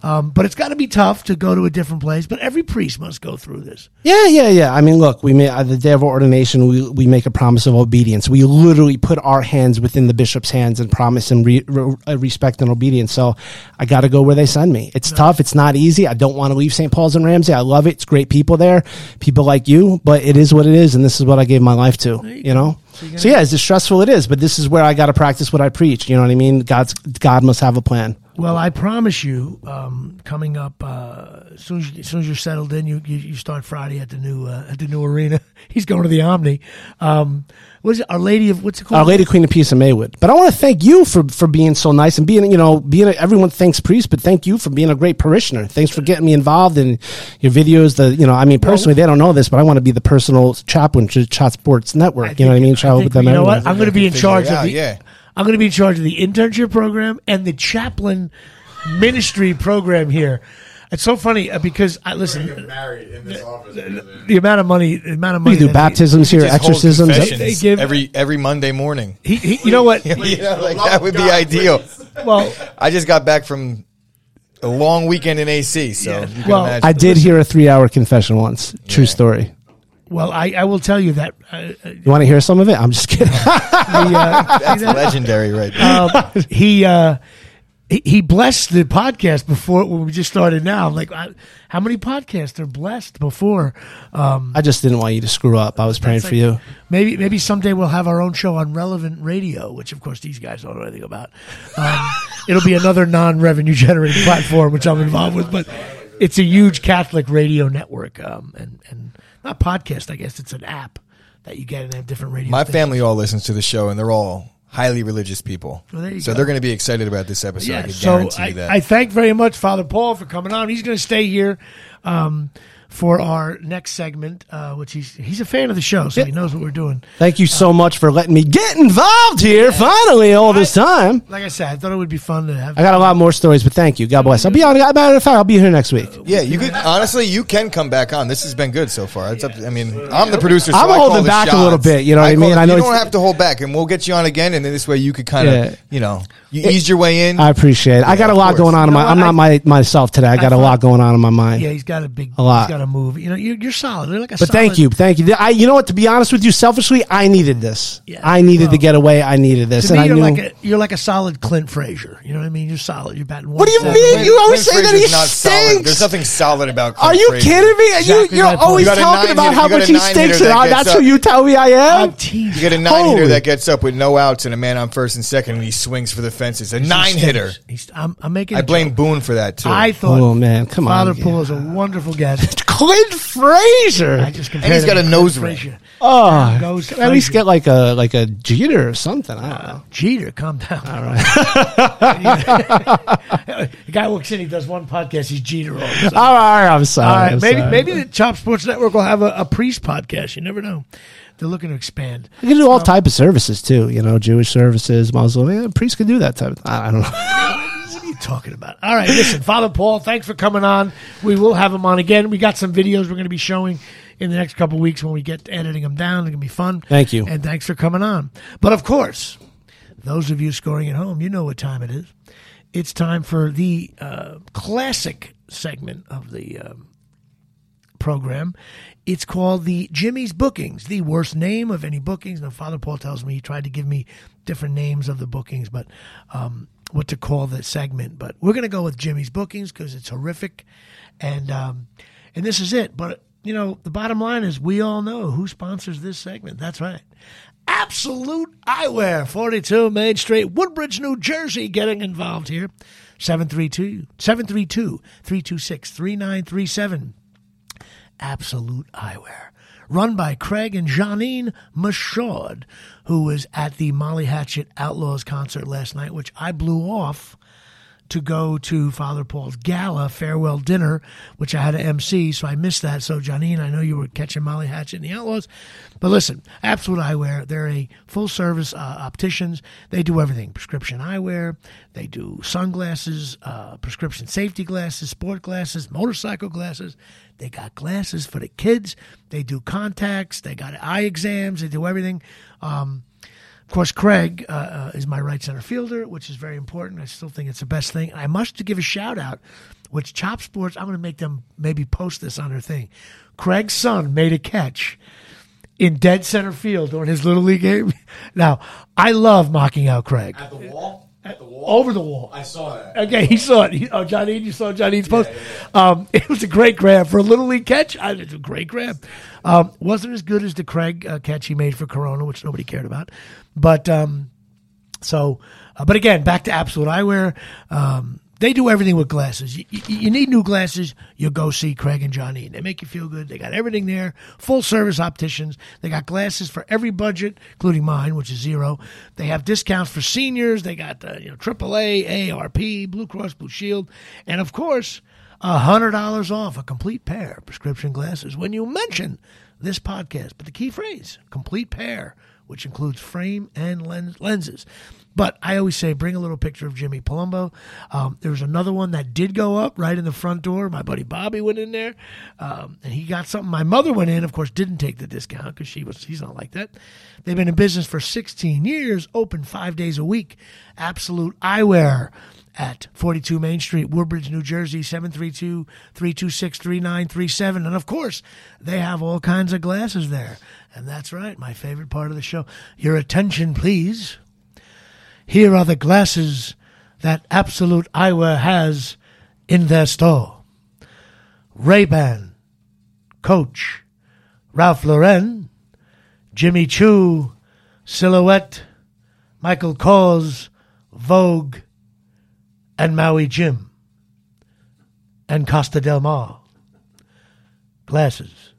Um, but it's got to be tough to go to a different place. But every priest must go through this. Yeah, yeah, yeah. I mean, look, we may, uh, the day of our ordination, we we make a promise of obedience. We literally put our hands within the bishop's hands and promise him re, re, respect and obedience. So I got to go where they send me. It's nice. Tough. It's not easy. I don't want to leave Saint Paul's and Ramsey. I love it. It's great people there, people like you. But it is what it is, and this is what I gave my life to. You, you know. So, so yeah, as stressful it is, but this is where I got to practice what I preach. You know what I mean? God's God must have a plan. Well, I promise you, um, coming up uh, as soon as, you, as soon as you're settled in, you, you you start Friday at the new uh, at the new arena. He's going to the Omni. Um, what is it? Our Lady of what's it called? Our Lady Queen of Peace in Maywood. But I want to thank you for, for being so nice and being you know being a, everyone thanks priest, but thank you for being a great parishioner. Thanks for getting me involved in your videos. The you know I mean personally they don't know this, but I want to be the personal chaplain to Chop Sports Network. You know what I mean? Travel with them. You know what? I'm going to be in charge of the. Yeah. I'm going to be in charge of the internship program and the chaplain ministry program here. It's so funny because I listen. Get married in this the, office, the, the amount of money, the amount of money. You do baptisms he, here, exorcisms. They give every every Monday morning. He, he, you know what? Please, you know, like that would God, be ideal. Please. Well, I just got back from a long weekend in A C, so yeah. you can well, imagine. I did hear a three-hour confession once. Yeah. True story. Well, I, I will tell you that. Uh, you want to hear some of it? I'm just kidding. the, uh, That's you know, legendary right there. Um, he, uh, he, he blessed the podcast before when we just started now. Like, I, how many podcasts are blessed before? Um, I just didn't want you to screw up. I was praying for like, you. Maybe maybe someday we'll have our own show on Relevant Radio, which, of course, these guys don't know anything about. Um, it'll be another non-revenue-generating platform, which I'm involved with. But it's a huge Catholic radio network, um, and and... Not podcast, I guess. It's an app that you get in at different radio. My stations. Family all listens to the show, and they're all highly religious people. Well, there you so go. They're going to be excited about this episode. Yeah, I can so guarantee I, that. I thank very much Father Paul for coming on. He's going to stay here um, for our next segment, uh, which he's he's a fan of the show, so yeah. he knows what we're doing. Thank you so um, much for letting me get involved here. Yeah. Finally, all I, this time. Like I said, I thought it would be fun to have. I got a lot more stories, but thank you. God bless. I'll be on. Matter of fact, I'll be here next week. Uh, yeah, you could honestly, you can come back on. This has been good so far. It's yeah. up to, I mean, I'm the producer. So I'm I holding back shots. a little bit. You know what I, I mean? Call, I know you don't have to hold back, and we'll get you on again. And then this way, you could kind of, yeah. you know, you it, ease your way in. I appreciate it. Yeah, I got a lot course. going on. You know, in my, I'm I, not my myself today. I got I a lot going on in my mind. Yeah, he's got a big. A lot. He's got move. You know, you're, you're solid. You're like a but solid. thank you, thank you. I, you know what? To be honest with you, selfishly, I needed this. Yeah, I needed no. to get away. I needed this. To and me, you're I knew like a, you're like a solid Clint Frazier. You know what I mean? You're solid. You're batting. What do you seven. mean? Clint, you always Clint say Frazier's that he stinks. Solid. There's nothing solid about Clint. Are you Frazier. kidding me? Exactly you, you're always you talking about hitter, how much he stinks, and that that's who you tell me I am. Oh, you get a nine Holy. hitter that gets up with no outs and a man on first and second, and he swings for the fences. A nine hitter. I'm making. I blame Boone for that too. I thought. Oh man, come on. Father Paul is a wonderful guest. Clint Frazier, I just and he's got a nose ring. Oh, nose at least get like a like a Jeter or something. I don't uh, know. Jeter, calm down. All right. The guy walks in, he does one podcast, he's Jeter. All, all right, I'm sorry. All right, I'm maybe sorry. maybe the Chop Sports Network will have a, a priest podcast. You never know. They're looking to expand. You can do all um, type of services too. You know, Jewish services, Muslim. Yeah, priests can do that type of. I don't know. Talking about. All right, listen, Father Paul, thanks for coming on. We will have him on again. We got some videos we're going to be showing in the next couple of weeks when we get to editing them down. It's going to be fun. Thank you. And thanks for coming on. But of course, those of you scoring at home, you know what time it is. It's time for the uh, classic segment of the um, program. It's called the Jimmy's Bookings, the worst name of any bookings. Now, Father Paul tells me he tried to give me different names of the bookings, but um what to call the segment, but we're going to go with Jimmy's Bookings because it's horrific, and um, and this is it. But you know, the bottom line is we all know who sponsors this segment. That's right, Absolute Eyewear, forty-two Main Street, Woodbridge, New Jersey, getting involved here. seven three two, seven three two, three two six, three nine three seven. Absolute Eyewear, run by Craig and Johnny Machaud, who was at the Molly Hatchet Outlaws concert last night, which I blew off to go to Father Paul's gala farewell dinner, which I had to M C, so I missed that. So, Johnny, I know you were catching Molly Hatchet and the Outlaws, but listen, Absolute Eyewear, they're a full-service uh, opticians. They do everything, prescription eyewear. They do sunglasses, uh, prescription safety glasses, sport glasses, motorcycle glasses. They got glasses for the kids. They do contacts. They got eye exams. They do everything. Um, of course, Craig uh, uh, is my right center fielder, which is very important. I still think it's the best thing. I must give a shout-out, which Chop Sports, I'm going to make them maybe post this on their thing. Craig's son made a catch in dead center field during his Little League game. Now, I love mocking out Craig. At the wall? The wall. Over the wall. I saw that. Okay, he saw it. He, oh, Johnny, you saw Johnny's post. Yeah, yeah, yeah. Um, it was a great grab. For a Little League catch, I, it was a great grab. Um, wasn't as good as the Craig uh, catch he made for Corona, which nobody cared about. But um, so, uh, but again, back to Absolute Eyewear. Um, they do everything with glasses. You, you, you need new glasses, you go see Craig and Johnny. They make you feel good. They got everything there. Full-service opticians. They got glasses for every budget, including mine, which is zero. They have discounts for seniors. They got uh, you know, triple A, A R P, Blue Cross, Blue Shield. And, of course, one hundred dollars off a complete pair of prescription glasses when you mention this podcast. But the key phrase, complete pair, which includes frame and lens lenses. But I always say, bring a little picture of Jimmy Palumbo. Um, there was another one that did go up right in the front door. My buddy Bobby went in there, um, and he got something. My mother went in, of course, didn't take the discount because she was she's not like that. They've been in business for sixteen years, open five days a week. Absolute Eyewear at forty-two Main Street, Woodbridge, New Jersey, seven three two, three two six, three nine three seven. And, of course, they have all kinds of glasses there. And that's right, my favorite part of the show. Your attention, please. Here are the glasses that Absolute Eyewear has in their store. Ray-Ban, Coach, Ralph Lauren, Jimmy Choo, Silhouette, Michael Kors, Vogue, and Maui Jim, and Costa Del Mar. Glasses.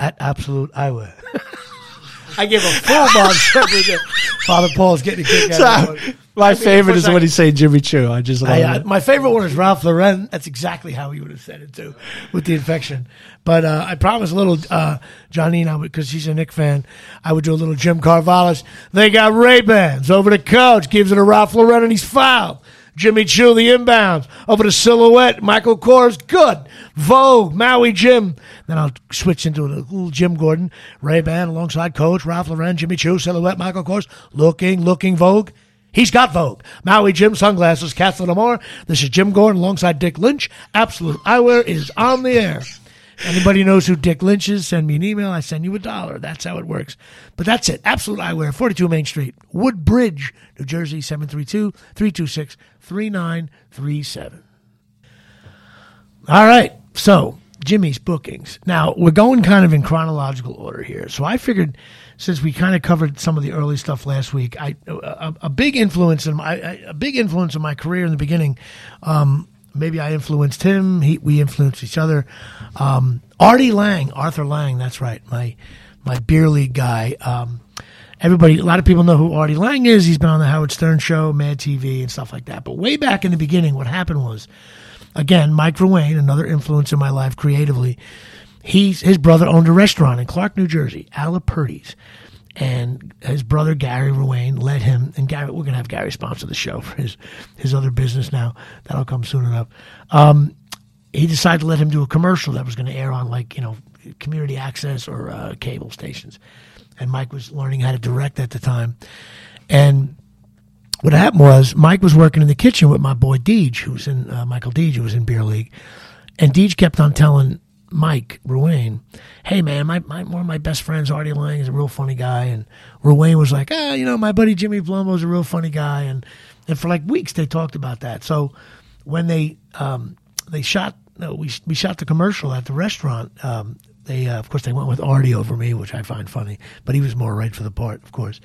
at Absolute Eyewear. I give a full box every day. Father Paul's getting a kick out of it. My favorite is when he say Jimmy Choo. I just love I, uh, it. My favorite one is Ralph Lauren. That's exactly how he would have said it too, with the infection. But uh, I promised little uh, Johnine, because she's a Knicks fan, I would do a little Jim Carvalho's. They got Ray-Bans over the couch, gives it to Ralph Lauren, and he's fouled. Jimmy Choo, the inbounds, over to Silhouette, Michael Kors, good. Vogue, Maui Jim. Then I'll switch into a little Jim Gordon, Ray-Ban alongside Coach, Ralph Lauren, Jimmy Choo, Silhouette, Michael Kors, looking, looking Vogue. He's got Vogue. Maui Jim, sunglasses, Kathleen Amore. This is Jim Gordon alongside Dick Lynch. Absolute Eyewear is on the air. Anybody knows who Dick Lynch is, send me an email. I send you a dollar. That's how it works. But that's it. Absolute Eyewear, forty-two Main Street, Woodbridge, New Jersey, seven three two, three two six, three nine three seven. All right. So, Jimmy's bookings. Now, we're going kind of in chronological order here. So I figured, since we kind of covered some of the early stuff last week, I a, a big influence in my a big influence in my career in the beginning. Um, maybe I influenced him. He, we influenced each other. Um, Artie Lange, Arthur Lange. That's right, my my beer league guy. Um, everybody, a lot of people know who Artie Lange is. He's been on the Howard Stern Show, Mad T V, and stuff like that. But way back in the beginning, what happened was, again, Mike Ruane, another influence in my life creatively. He's, his brother owned a restaurant in Clark, New Jersey, Alapurdy's. And his brother, Gary Ruane, led him. And Gary, we're going to have Gary sponsor the show for his, his other business now. That'll come soon enough. Um, he decided to let him do a commercial that was going to air on, like, you know, community access or uh, cable stations. And Mike was learning how to direct at the time. And what happened was, Mike was working in the kitchen with my boy Deej, who's in, uh, Michael Deej, who was in Beer League. And Deej kept on telling Mike Ruane, hey man, my, my one of my best friends, Artie Lange, is a real funny guy. And Ruane was like, ah, you know, my buddy Jimmy Palumbo is a real funny guy. And and for like weeks they talked about that. So when they um, they shot no, we we shot the commercial at the restaurant. Um, they uh, of course they went with Artie over me, which I find funny, but he was more right for the part, of course.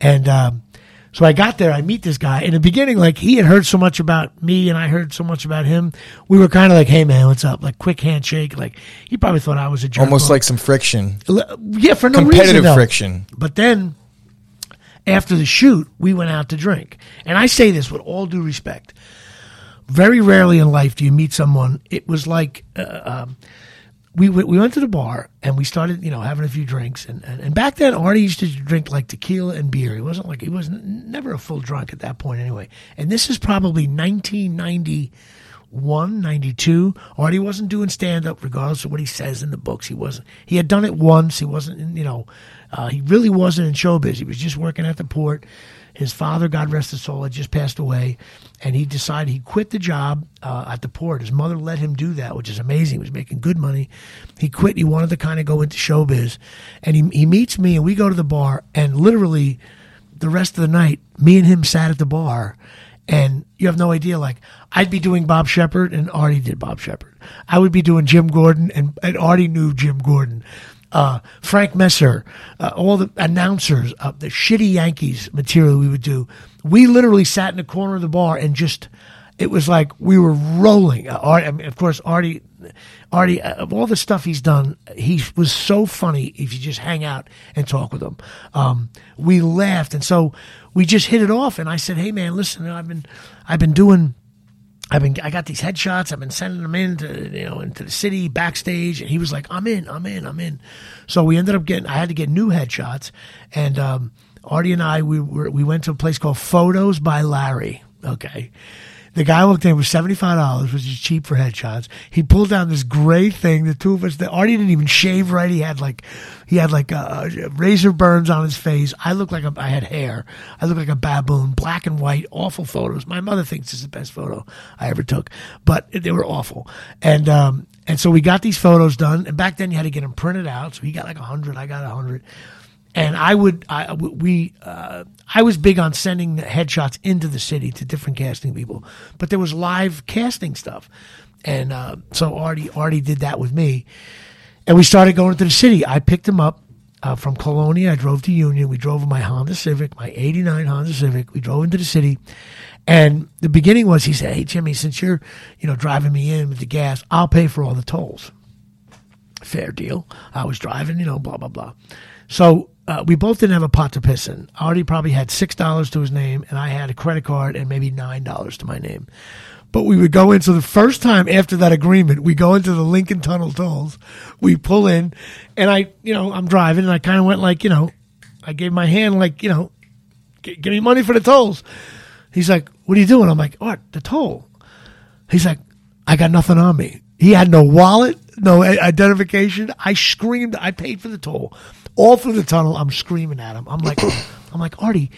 And um, so I got there, I meet this guy. In the beginning, like, he had heard so much about me, and I heard so much about him. We were kind of like, hey, man, what's up? Like, quick handshake. Like, he probably thought I was a jerk. Almost like some friction. Yeah, for no reason, though. Competitive friction. But then, after the shoot, we went out to drink. And I say this with all due respect. Very rarely in life do you meet someone. It was like... Uh, um, We we went to the bar, and we started, you know, having a few drinks. And, and, and back then, Artie used to drink, like, tequila and beer. He wasn't like – he was never a full drunk at that point anyway. And this is probably nineteen ninety-one, ninety-two. Artie wasn't doing stand-up, regardless of what he says in the books. He wasn't – he had done it once. He wasn't in, you know uh, – he really wasn't in showbiz. He was just working at the port. His father, God rest his soul, had just passed away, and he decided he quit the job uh, at the port. His mother let him do that, which is amazing. He was making good money. He quit. He wanted to kind of go into showbiz, and he, he meets me, and we go to the bar, and literally the rest of the night, me and him sat at the bar, and you have no idea. Like, I'd be doing Bob Shepherd, and Artie did Bob Shepherd. I would be doing Jim Gordon, and, and Artie knew Jim Gordon. Uh, Frank Messer, uh, all the announcers of the shitty Yankees material we would do. We literally sat in the corner of the bar and just, it was like we were rolling. Uh, Artie, I mean, of course, Artie, Artie, uh, of all the stuff he's done, he was so funny if you just hang out and talk with him. Um, we laughed, and so we just hit it off, and I said, hey man, listen, I've been, I've been doing... I've been, I got these headshots. I've been sending them in to, you know, into the city backstage. And he was like, I'm in, I'm in, I'm in. So we ended up getting, I had to get new headshots. And, um, Artie and I, we were, we went to a place called Photos by Larry. Okay. The guy looked in, it was seventy-five dollars, which is cheap for headshots. He pulled down this gray thing. The two of us, the, Artie didn't even shave right. He had like, he had like uh, razor burns on his face. I looked like a, I had hair. I looked like a baboon, black and white, awful photos. My mother thinks it's the best photo I ever took, but they were awful. And, um, and so we got these photos done. And back then you had to get them printed out. So he got like a hundred. I got a hundred. And I would, I we, uh, I was big on sending the headshots into the city to different casting people, but there was live casting stuff, and uh, so Artie, Artie did that with me, and we started going into the city. I picked him up uh, from Colonia. I drove to Union. We drove in my Honda Civic, my eighty-nine Honda Civic. We drove into the city, and the beginning was he said, "Hey Jimmy, since you're, you know, driving me in with the gas, I'll pay for all the tolls." fair deal. I was driving, you know, blah, blah, blah. So uh, we both didn't have a pot to piss in. Artie probably had six dollars to his name, and I had a credit card and maybe nine dollars to my name. But we would go in. So the first time after that agreement, we go into the Lincoln Tunnel tolls. We pull in, and I, you know, I'm driving, and I kind of went like, you know, I gave my hand like, you know, give me money for the tolls. He's like, what are you doing? I'm like, what? The toll. He's like, I got nothing on me. He had no wallet, no identification. I screamed. I paid for the toll. All through the tunnel, I'm screaming at him. I'm like, I'm like, Artie,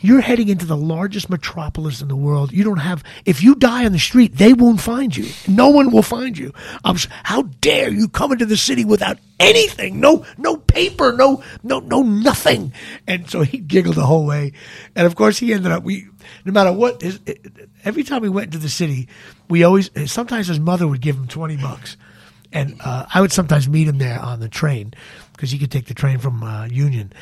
you're heading into the largest metropolis in the world. You don't have, if you die on the street, they won't find you. No one will find you. I'm, how dare you come into the city without anything? No, no paper, no, no, no, nothing. And so he giggled the whole way. And of course, he ended up, we, no matter what, his, every time we went into the city, we always, sometimes his mother would give him twenty bucks. And uh, I would sometimes meet him there on the train because he could take the train from uh, Union.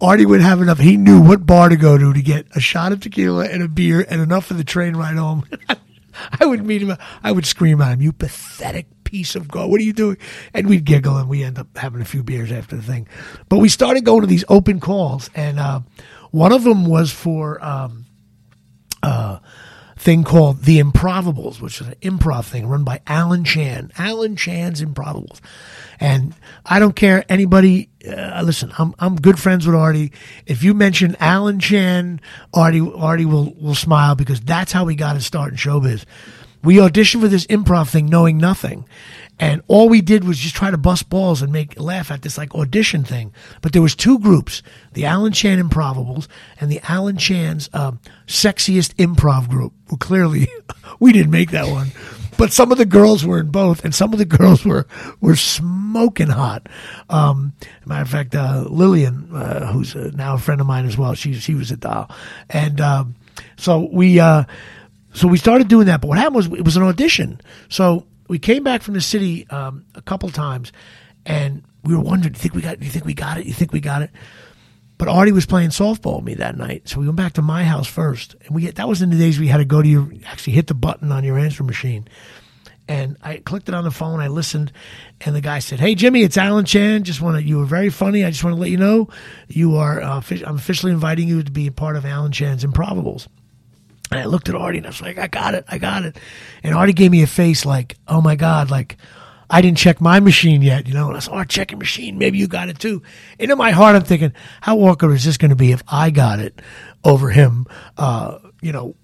Artie would have enough. He knew what bar to go to to get a shot of tequila and a beer and enough for the train ride home. I would meet him. I would scream at him, you pathetic piece of God. What are you doing? And we'd giggle and we end up having a few beers after the thing. But we started going to these open calls. And uh, one of them was for um, uh, thing called The Improvables, which is an improv thing run by Alan Chan. Alan Chan's Improvables. And I don't care anybody. Uh, listen, I'm I'm good friends with Artie. If you mention Alan Chan, Artie Artie will will smile because that's how we got to start in showbiz. We auditioned for this improv thing knowing nothing. And all we did was just try to bust balls and make laugh at this like audition thing. But there was two groups, the Alan Chan Improvables and the Alan Chan's um, Sexiest Improv Group. Well, clearly, we didn't make that one. But some of the girls were in both, and some of the girls were were smoking hot. Um, matter of fact, uh, Lillian, uh, who's uh, now a friend of mine as well, she she was a doll. And um, so we uh, so we started doing that. But what happened was it was an audition. So we came back from the city um, a couple times, and we were wondering, do you think we got it? Do you think we got it? You think we got it? But Artie was playing softball with me that night, so we went back to my house first. And we that was in the days we had to go to your actually hit the button on your answer machine. And I clicked it on the phone. I listened, and the guy said, "Hey Jimmy, it's Alan Chan. Just want to you were very funny. I just want to let you know you are. Uh, I'm officially inviting you to be a part of Alan Chan's Improvables." And I looked at Artie, and I was like, "I got it, I got it." And Artie gave me a face like, "Oh my God!" Like, I didn't check my machine yet, you know, and I said, oh, check your machine, maybe you got it too. And in my heart, I'm thinking, how awkward is this going to be if I got it over him? Uh, you know,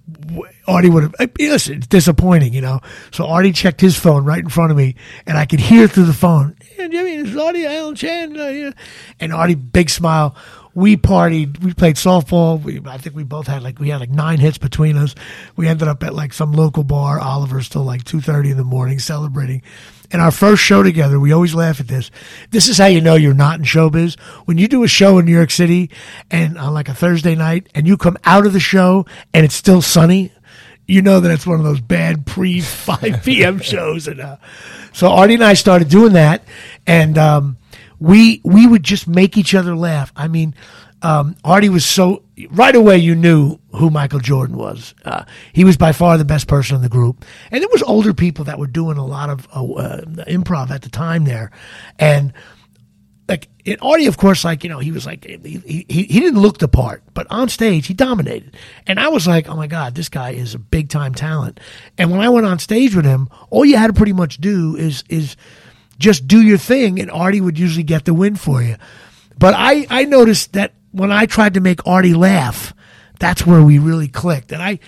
Artie would have, listen, it's disappointing, you know. So Artie checked his phone right in front of me, and I could hear through the phone, yeah, Jimmy, it's Artie, Alan Chan. And Artie, big smile. We partied. We played softball. We, I think we both had like we had like nine hits between us. We ended up at like some local bar, Oliver's, till like two thirty in the morning celebrating. And our first show together, we always laugh at this. This is how you know you're not in showbiz. When you do a show in New York City and on like a Thursday night, and you come out of the show and it's still sunny, you know that it's one of those bad pre five p.m. shows. And uh, so Artie and I started doing that, and um, we we would just make each other laugh. I mean, um, Artie was so right away you knew who Michael Jordan was. Uh, he was by far the best person in the group. And it was older people that were doing a lot of uh, uh, improv at the time there. And like it, Artie, of course, like, you know, he was like, he, he, he didn't look the part, but on stage, he dominated. And I was like, oh my God, this guy is a big time talent. And when I went on stage with him, all you had to pretty much do is, is just do your thing. And Artie would usually get the win for you. But I, I noticed that when I tried to make Artie laugh, that's where we really clicked. And I,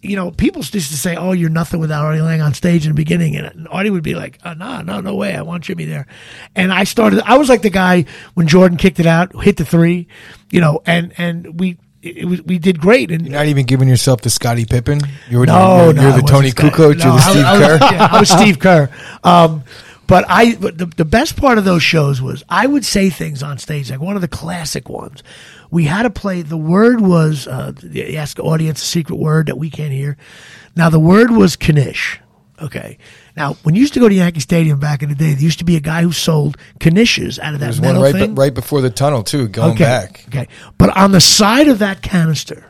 you know, people used to say, oh, you're nothing without Artie Lange on stage in the beginning. And Artie would be like, oh, no, no, no way. I want Jimmy there. And I started, I was like the guy when Jordan kicked it out, hit the three, you know, and, and we, it was, we did great. And you're not even giving yourself to Scottie Pippen. You were, no, you're, no, you're the Tony Kukoc, no, you're the Steve I was, Kerr. I was, yeah, I was Steve Kerr. Um, But I, but the, the best part of those shows was I would say things on stage, like one of the classic ones. We had to play, the word was, uh, you ask the audience a secret word that we can't hear. Now, the word was knish. Okay. Now, when you used to go to Yankee Stadium back in the day, there used to be a guy who sold knishes out of that There's metal one right, thing. Be, right before the tunnel, too, going okay. back. Okay. But on the side of that canister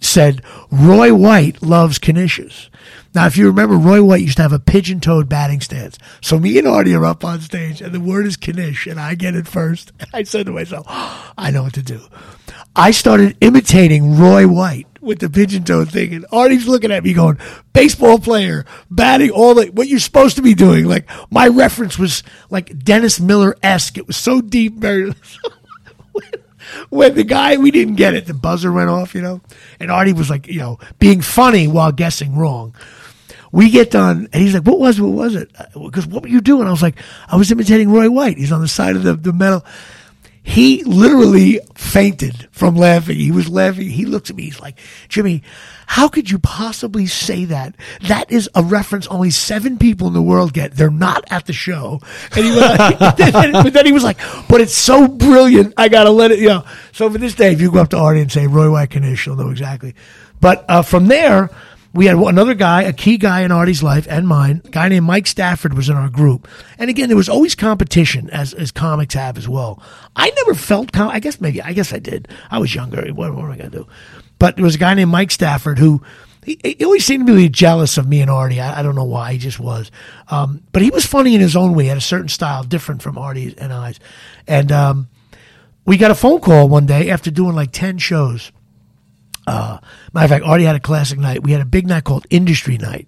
said, Roy White loves knishes. Now, if you remember, Roy White used to have a pigeon-toed batting stance. So me and Artie are up on stage, and the word is Knish, and I get it first. And I said to myself, oh, I know what to do. I started imitating Roy White with the pigeon-toed thing, and Artie's looking at me going, baseball player, batting, all the, what you're supposed to be doing. Like, my reference was, like, Dennis Miller-esque. It was so deep, very... When the guy, we didn't get it. The buzzer went off, you know. And Artie was like, you know, being funny while guessing wrong. We get done, and he's like, what was, what was it? Because what were you doing? I was like, I was imitating Roy White. He's on the side of the, the metal. He literally fainted from laughing. He was laughing. He looks at me. He's like, Jimmy, how could you possibly say that? That is a reference only seven people in the world get. They're not at the show. And he was like, but then he was like, but it's so brilliant. I got to let it, you know. So for this day, if you go up to Artie and say, Roy White Knish, she'll know exactly. But uh, from there, we had another guy, a key guy in Artie's life and mine, a guy named Mike Stafford was in our group. And again, there was always competition, as, as comics have as well. I never felt, com- I guess maybe, I guess I did. I was younger. What, what am I going to do? But there was a guy named Mike Stafford who, he, he always seemed to be jealous of me and Artie. I, I don't know why, he just was. Um, but he was funny in his own way. He had a certain style, different from Artie and I's. And um, we got a phone call one day after doing like ten shows. Uh, matter of fact, Artie had a classic night. We had a big night called Industry Night,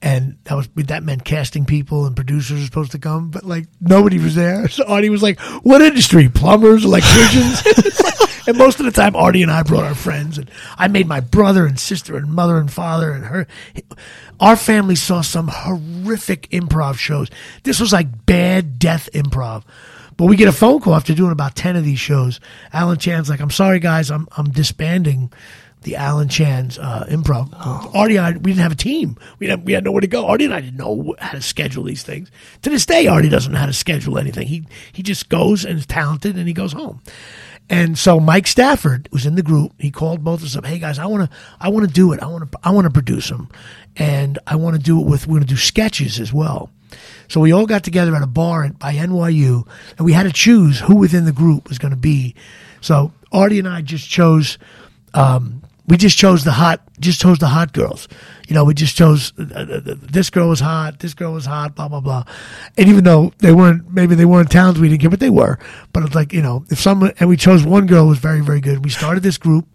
and that was that meant casting people and producers were supposed to come, but like nobody was there. So Artie was like, "What industry? Plumbers, electricians." And most of the time, Artie and I brought our friends, and I made my brother and sister and mother and father and her. Our family saw some horrific improv shows. This was like bad death improv. But we get a phone call after doing about ten of these shows. Alan Chan's like, I'm sorry, guys, I'm I'm disbanding the Alan Chan's uh, improv. Oh. Artie and I, we didn't have a team. We didn't have, we had nowhere to go. Artie and I didn't know how to schedule these things. To this day, Artie doesn't know how to schedule anything. He, he just goes and is talented, and he goes home. And so Mike Stafford was in the group. He called both of us up. Hey, guys, I want to I want to do it. I want to I want to produce them. And I want to do it with, we're going to do sketches as well. So we all got together at a bar by N Y U, and we had to choose who within the group was going to be. So Artie and I just chose, um, we just chose the hot, just chose the hot girls. You know, we just chose uh, this girl was hot, this girl was hot, blah blah blah. And even though they weren't, maybe they weren't talented, we didn't care, but they were. But it's like, you know, if someone, and we chose one girl who was very very good. We started this group,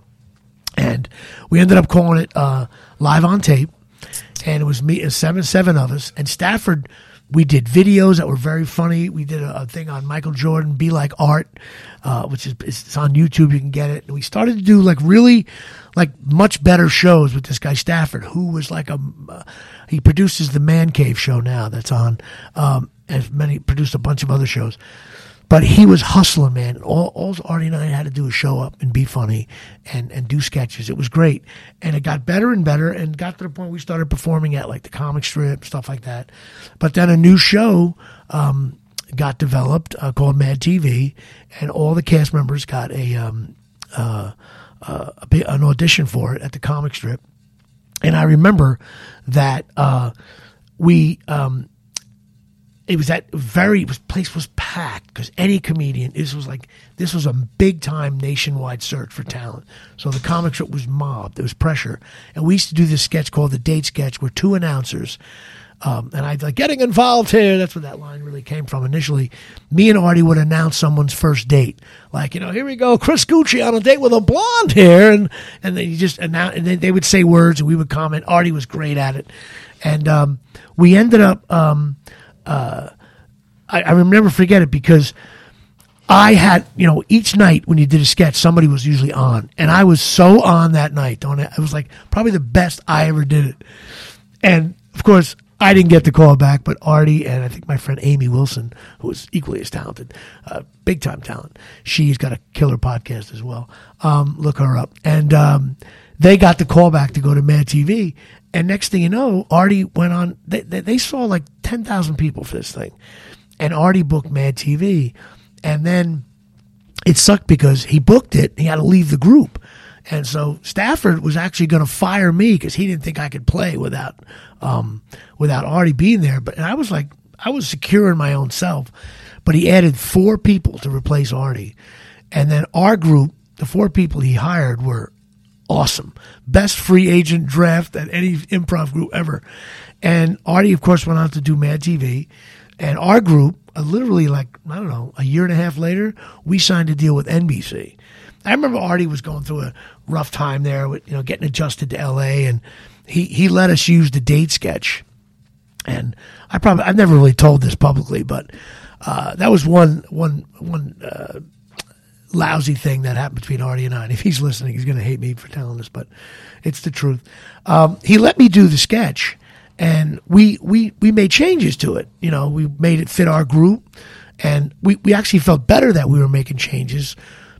and we ended up calling it uh, Live on Tape, and it was me, it was seven seven of us, and Stafford. We did videos that were very funny. We did a, a thing on Michael Jordan, Be Like Art, uh, which is it's on YouTube. You can get it. And we started to do like really, like much better shows with this guy Stafford, who was like a uh, he produces the Man Cave show now that's on. Um, as many produced a bunch of other shows, but he was hustling, man. All, all Artie and I had to do was show up and be funny and and do sketches. It was great, and it got better and better, and got to the point we started performing at like the comic strip, stuff like that. But then a new show um, got developed uh, called Mad T V, and all the cast members got a, um, uh, uh, a an audition for it at the comic strip. And I remember that uh, we. Um, It was that very was, place was packed because any comedian. This was like this was a big time nationwide search for talent. So the comic strip was mobbed. There was pressure, and we used to do this sketch called the Date Sketch, where two announcers, um, and I like getting involved here. That's where that line really came from initially. Me and Artie would announce someone's first date, like you know, here we go, Chris Gucci on a date with a blonde here, and and then you just announce, and then they would say words, and we would comment. Artie was great at it, and um, we ended up. Um, Uh, I, I will never forget it because I had, you know, each night when you did a sketch, somebody was usually on, and I was so on that night. Don't I? It was like probably the best I ever did it. And of course, I didn't get the call back, but Artie and I think my friend Amy Wilson, who is equally as talented, uh, big time talent. She's got a killer podcast as well. Um, look her up. And um, they got the call back to go to Mad T V. And next thing you know, Artie went on. They they, they saw like ten thousand people for this thing, and Artie booked Mad T V, and then it sucked because he booked it. He had to leave the group, and so Stafford was actually going to fire me because he didn't think I could play without um, without Artie being there. But and I was like, I was secure in my own self, but he added four people to replace Artie, and then our group, the four people he hired were awesome. Best free agent draft at any improv group ever. And Artie, of course, went on to do Mad T V. And our group, uh, literally like, I don't know, a year and a half later, we signed a deal with N B C. I remember Artie was going through a rough time there, with, you know, getting adjusted to L A, and he, he let us use the date sketch. And I probably, I've never really told this publicly, but uh, that was one, one, one uh, lousy thing that happened between Artie and I. And if he's listening, he's going to hate me for telling this, but it's the truth. Um, he let me do the sketch, and we, we, we made changes to it. You know, we made it fit our group, and we, we actually felt better that we were making changes,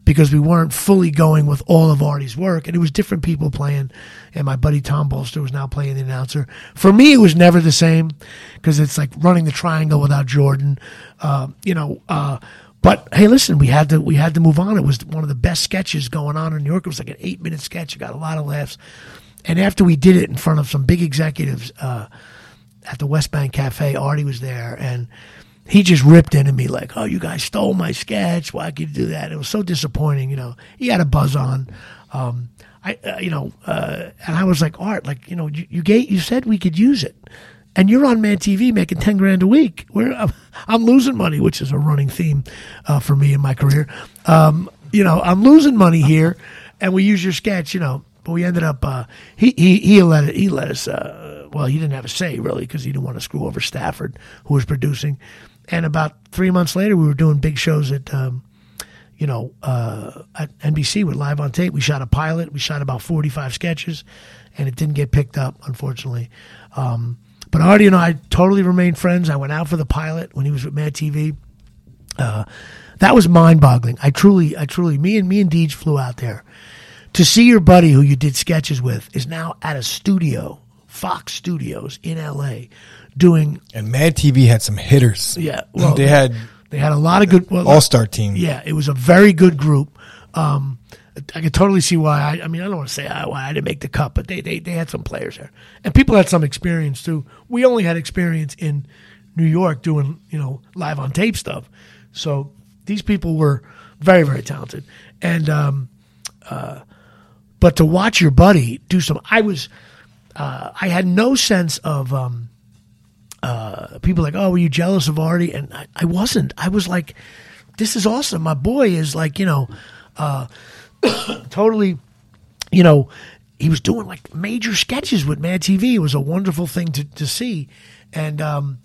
because we weren't fully going with all of Artie's work, and it was different people playing, and my buddy Tom Bolster was now playing the announcer. For me, it was never the same, because it's like running the triangle without Jordan, uh, you know. Uh, but hey, listen, we had to we had to move on. It was one of the best sketches going on in New York. It was like an eight minute sketch. It got a lot of laughs. And after we did it in front of some big executives uh, at the West Bank Cafe, Artie was there, and he just ripped into me like, oh, you guys stole my sketch. Why could you do that? It was so disappointing, you know. He had a buzz on. Um, I, uh, you know, uh, and I was like, Art, like, you know, you you, gave, you said we could use it. And you're on Mad T V making ten grand a week. We're, I'm, I'm losing money, which is a running theme uh, for me in my career. Um, you know, I'm losing money here, and we use your sketch, you know. But we ended up, uh, he, he, he, let it, he let us, uh, well, he didn't have a say, really, because he didn't want to screw over Stafford, who was producing. And about three months later, we were doing big shows at, um, you know, uh, at N B C with Live on Tape. We shot a pilot. We shot about forty-five sketches, and it didn't get picked up, unfortunately. Um, but Artie and I totally remained friends. I went out for the pilot when he was with Mad T V. Uh, that was mind-boggling. I truly, I truly, me and me and Deej flew out there. To see your buddy who you did sketches with is now at a studio, Fox Studios in L A, doing, and Mad T V had some hitters. Yeah, well, they had they had a lot of good, well, all-star team. Yeah, it was a very good group. Um, I could totally see why. I, I mean, I don't want to say why I didn't make the cut, but they, they they had some players there, and people had some experience too. We only had experience in New York doing, you know, Live on Tape stuff, so these people were very, very talented, and um, uh, but to watch your buddy do some, I was uh, I had no sense of. Um, Uh, people like, oh, were you jealous of Artie? And I, I wasn't. I was like, this is awesome. My boy is like, you know, uh, totally, you know, he was doing like major sketches with Mad T V. It was a wonderful thing to, to see. And um,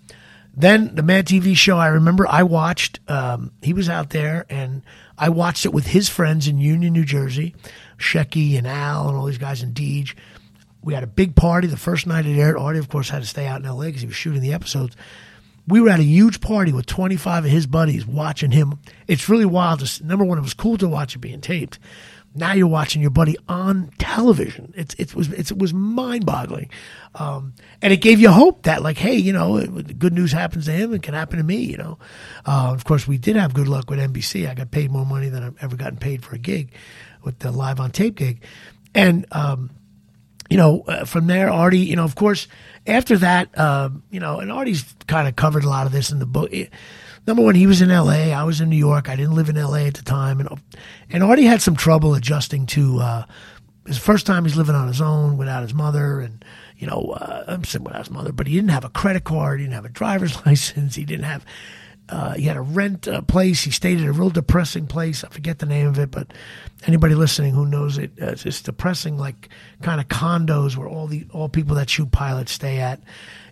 then the Mad T V show, I remember I watched, um, he was out there, and I watched it with his friends in Union, New Jersey, Shecky and Al and all these guys, and Deej. We had a big party the first night it aired. Artie, of course, had to stay out in L A because he was shooting the episodes. We were at a huge party with twenty-five of his buddies watching him. It's really wild. To, number one, it was cool to watch it being taped. Now you're watching your buddy on television. It's, it was it's, it was mind-boggling. Um, and it gave you hope that, like, hey, you know, good news happens to him and can happen to me, you know. Uh, of course, we did have good luck with N B C. I got paid more money than I've ever gotten paid for a gig with the Live on Tape gig. And um You know, uh, from there, Artie, you know, of course, after that, uh, you know, and Artie's kind of covered a lot of this in the book. It, number one, he was in L A. I was in New York. I didn't live in L A at the time. And and Artie had some trouble adjusting to uh, his first time he's living on his own without his mother. And, you know, uh, I'm saying without his mother, but he didn't have a credit card. He didn't have a driver's license. He didn't have, uh, he had a rent uh, place. He stayed at a real depressing place. I forget the name of it, but anybody listening who knows it, uh, it's just depressing, like kind of condos where all the all people that shoot pilots stay at.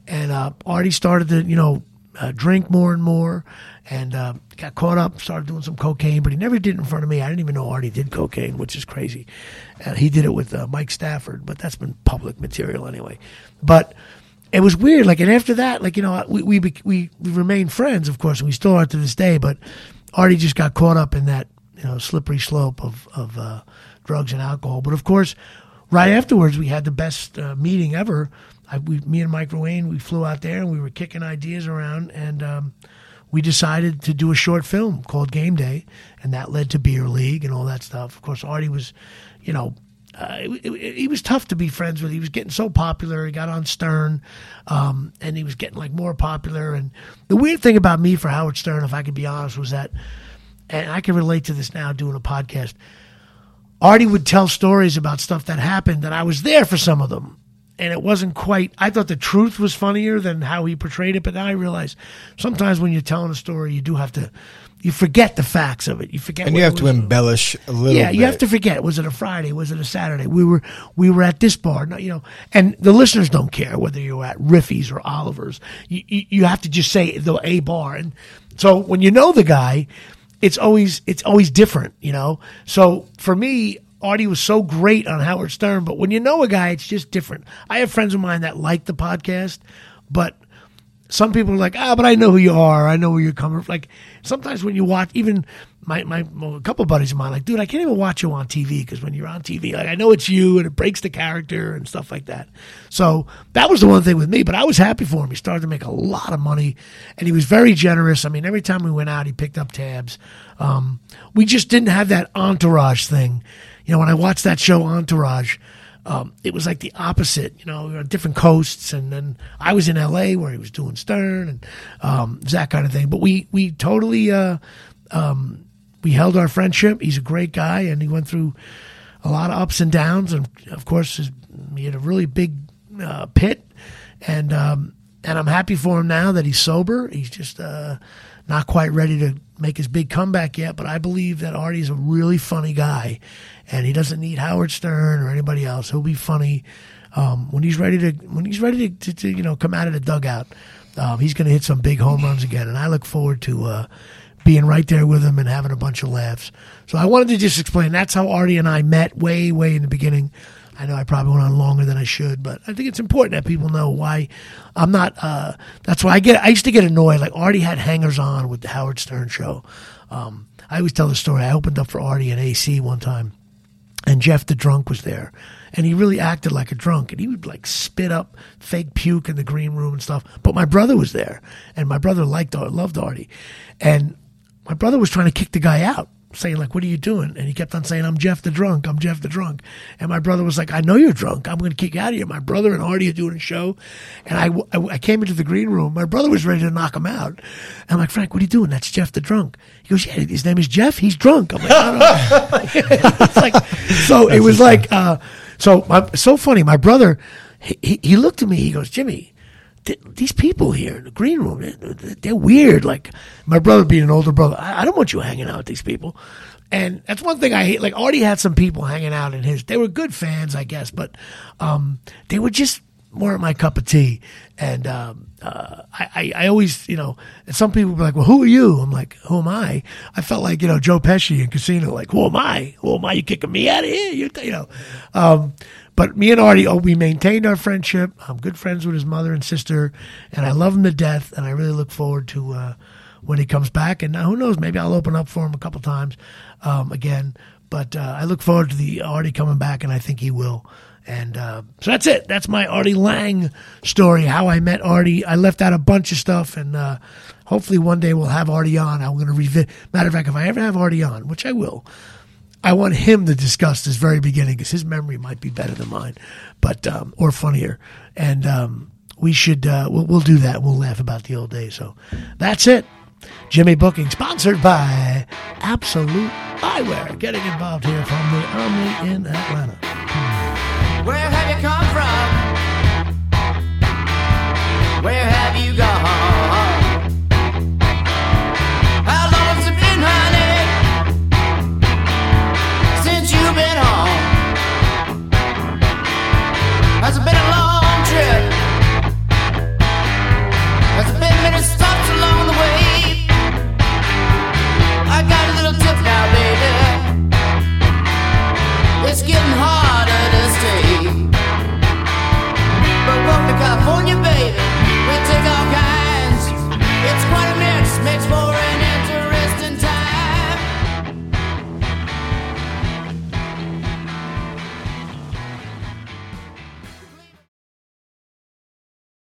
And uh, Artie started to, you know, uh, drink more and more, and uh, got caught up, started doing some cocaine, but he never did it in front of me. I didn't even know Artie did cocaine, which is crazy. Uh, he did it with uh, Mike Stafford, but that's been public material anyway. But it was weird, like, and after that, like, you know, we we we, we remained friends, of course, and we still are to this day. But Artie just got caught up in that, you know, slippery slope of of uh, drugs and alcohol. But of course, right afterwards, we had the best uh, meeting ever. I, we, me and Mike Ruane, we flew out there and we were kicking ideas around, and um, we decided to do a short film called Game Day, and that led to Beer League and all that stuff. Of course, Artie was, you know. He uh, was tough to be friends with. He was getting so popular. He got on Stern, um, and he was getting like more popular. And the weird thing about me for Howard Stern, if I could be honest, was that, and I can relate to this now doing a podcast, Artie would tell stories about stuff that happened, and I was there for some of them. And it wasn't quite, I thought the truth was funnier than how he portrayed it, but now I realize sometimes when you're telling a story, you do have to, you forget the facts of it. You forget. And you have to embellish a little bit. Yeah, you have to forget. Was it a Friday? Was it a Saturday? We were we were at this bar. No, you know, and the listeners don't care whether you're at Riffy's or Oliver's. You, you, you have to just say the a bar. And so when you know the guy, it's always it's always different, you know. So for me, Artie was so great on Howard Stern, but when you know a guy, it's just different. I have friends of mine that like the podcast, but some people are like, ah, but I know who you are. I know where you're coming from. Like, sometimes when you watch, even my, my well, a couple of buddies of mine, like, dude, I can't even watch you on T V because when you're on T V, like, I know it's you and it breaks the character and stuff like that. So that was the one thing with me, but I was happy for him. He started to make a lot of money and he was very generous. I mean, every time we went out, he picked up tabs. Um, we just didn't have that entourage thing. You know, when I watched that show Entourage, um, it was like the opposite. You know, we were on different coasts, and then I was in L A where he was doing Stern and um, that kind of thing. But we we totally uh, um, we held our friendship. He's a great guy, and he went through a lot of ups and downs. And of course, his, he had a really big uh, pit, and um, and I'm happy for him now that he's sober. He's just uh, not quite ready to make his big comeback yet, but I believe that Artie's a really funny guy and he doesn't need Howard Stern or anybody else. He'll be funny um, when he's ready to, when he's ready to, to, to you know, come out of the dugout. Um, he's going to hit some big home runs again. And I look forward to uh, being right there with him and having a bunch of laughs. So I wanted to just explain, that's how Artie and I met way, way in the beginning. I know I probably went on longer than I should, but I think it's important that people know why I'm not, uh, that's why I get, I used to get annoyed. Like Artie had hangers on with the Howard Stern show. Um, I always tell the story. I opened up for Artie and A C one time and Jeff the Drunk was there and he really acted like a drunk and he would like spit up fake puke in the green room and stuff. But my brother was there and my brother liked, loved Artie. And my brother was trying to kick the guy out, saying like, what are you doing? And he kept on saying, I'm Jeff the Drunk, I'm Jeff the Drunk. And my brother was like, I know you're drunk. I'm going to kick you out of here. My brother and Artie are doing a show. And I, I, I came into the green room. My brother was ready to knock him out. And I'm like, Frank, what are you doing? That's Jeff the Drunk. He goes, yeah, his name is Jeff. He's drunk. I'm like, I don't know. It's like, so it was like, uh, so my, so funny. My brother, he, he, he looked at me. He goes, Jimmy, these people here in the green room, they're weird. Like my brother being an older brother, I don't want you hanging out with these people. And that's one thing I hate. Like Artie had some people hanging out in his, they were good fans, I guess, but um, they were just weren't my cup of tea. And um, uh, I, I always, you know, and some people were like, well, who are you? I'm like, who am I? I felt like, you know, Joe Pesci in Casino, like, who am I? Who am I? You kicking me out of here? You, you know, um, but me and Artie, oh, we maintained our friendship. I'm good friends with his mother and sister, and I love him to death, and I really look forward to uh, when he comes back. And who knows, maybe I'll open up for him a couple times um, again. But uh, I look forward to the Artie coming back, and I think he will. And uh, so that's it. That's my Artie Lange story, how I met Artie. I left out a bunch of stuff, and uh, hopefully one day we'll have Artie on. I'm going to revisit. Matter of fact, if I ever have Artie on, which I will, I want him to discuss this very beginning because his memory might be better than mine, but um, or funnier. And um, we should uh, we'll, we'll do that. We'll laugh about the old days. So that's it. Jimmy Booking, sponsored by Absolute Eyewear. Getting involved here from the Omni in Atlanta. Where have you come from? Where have you gone?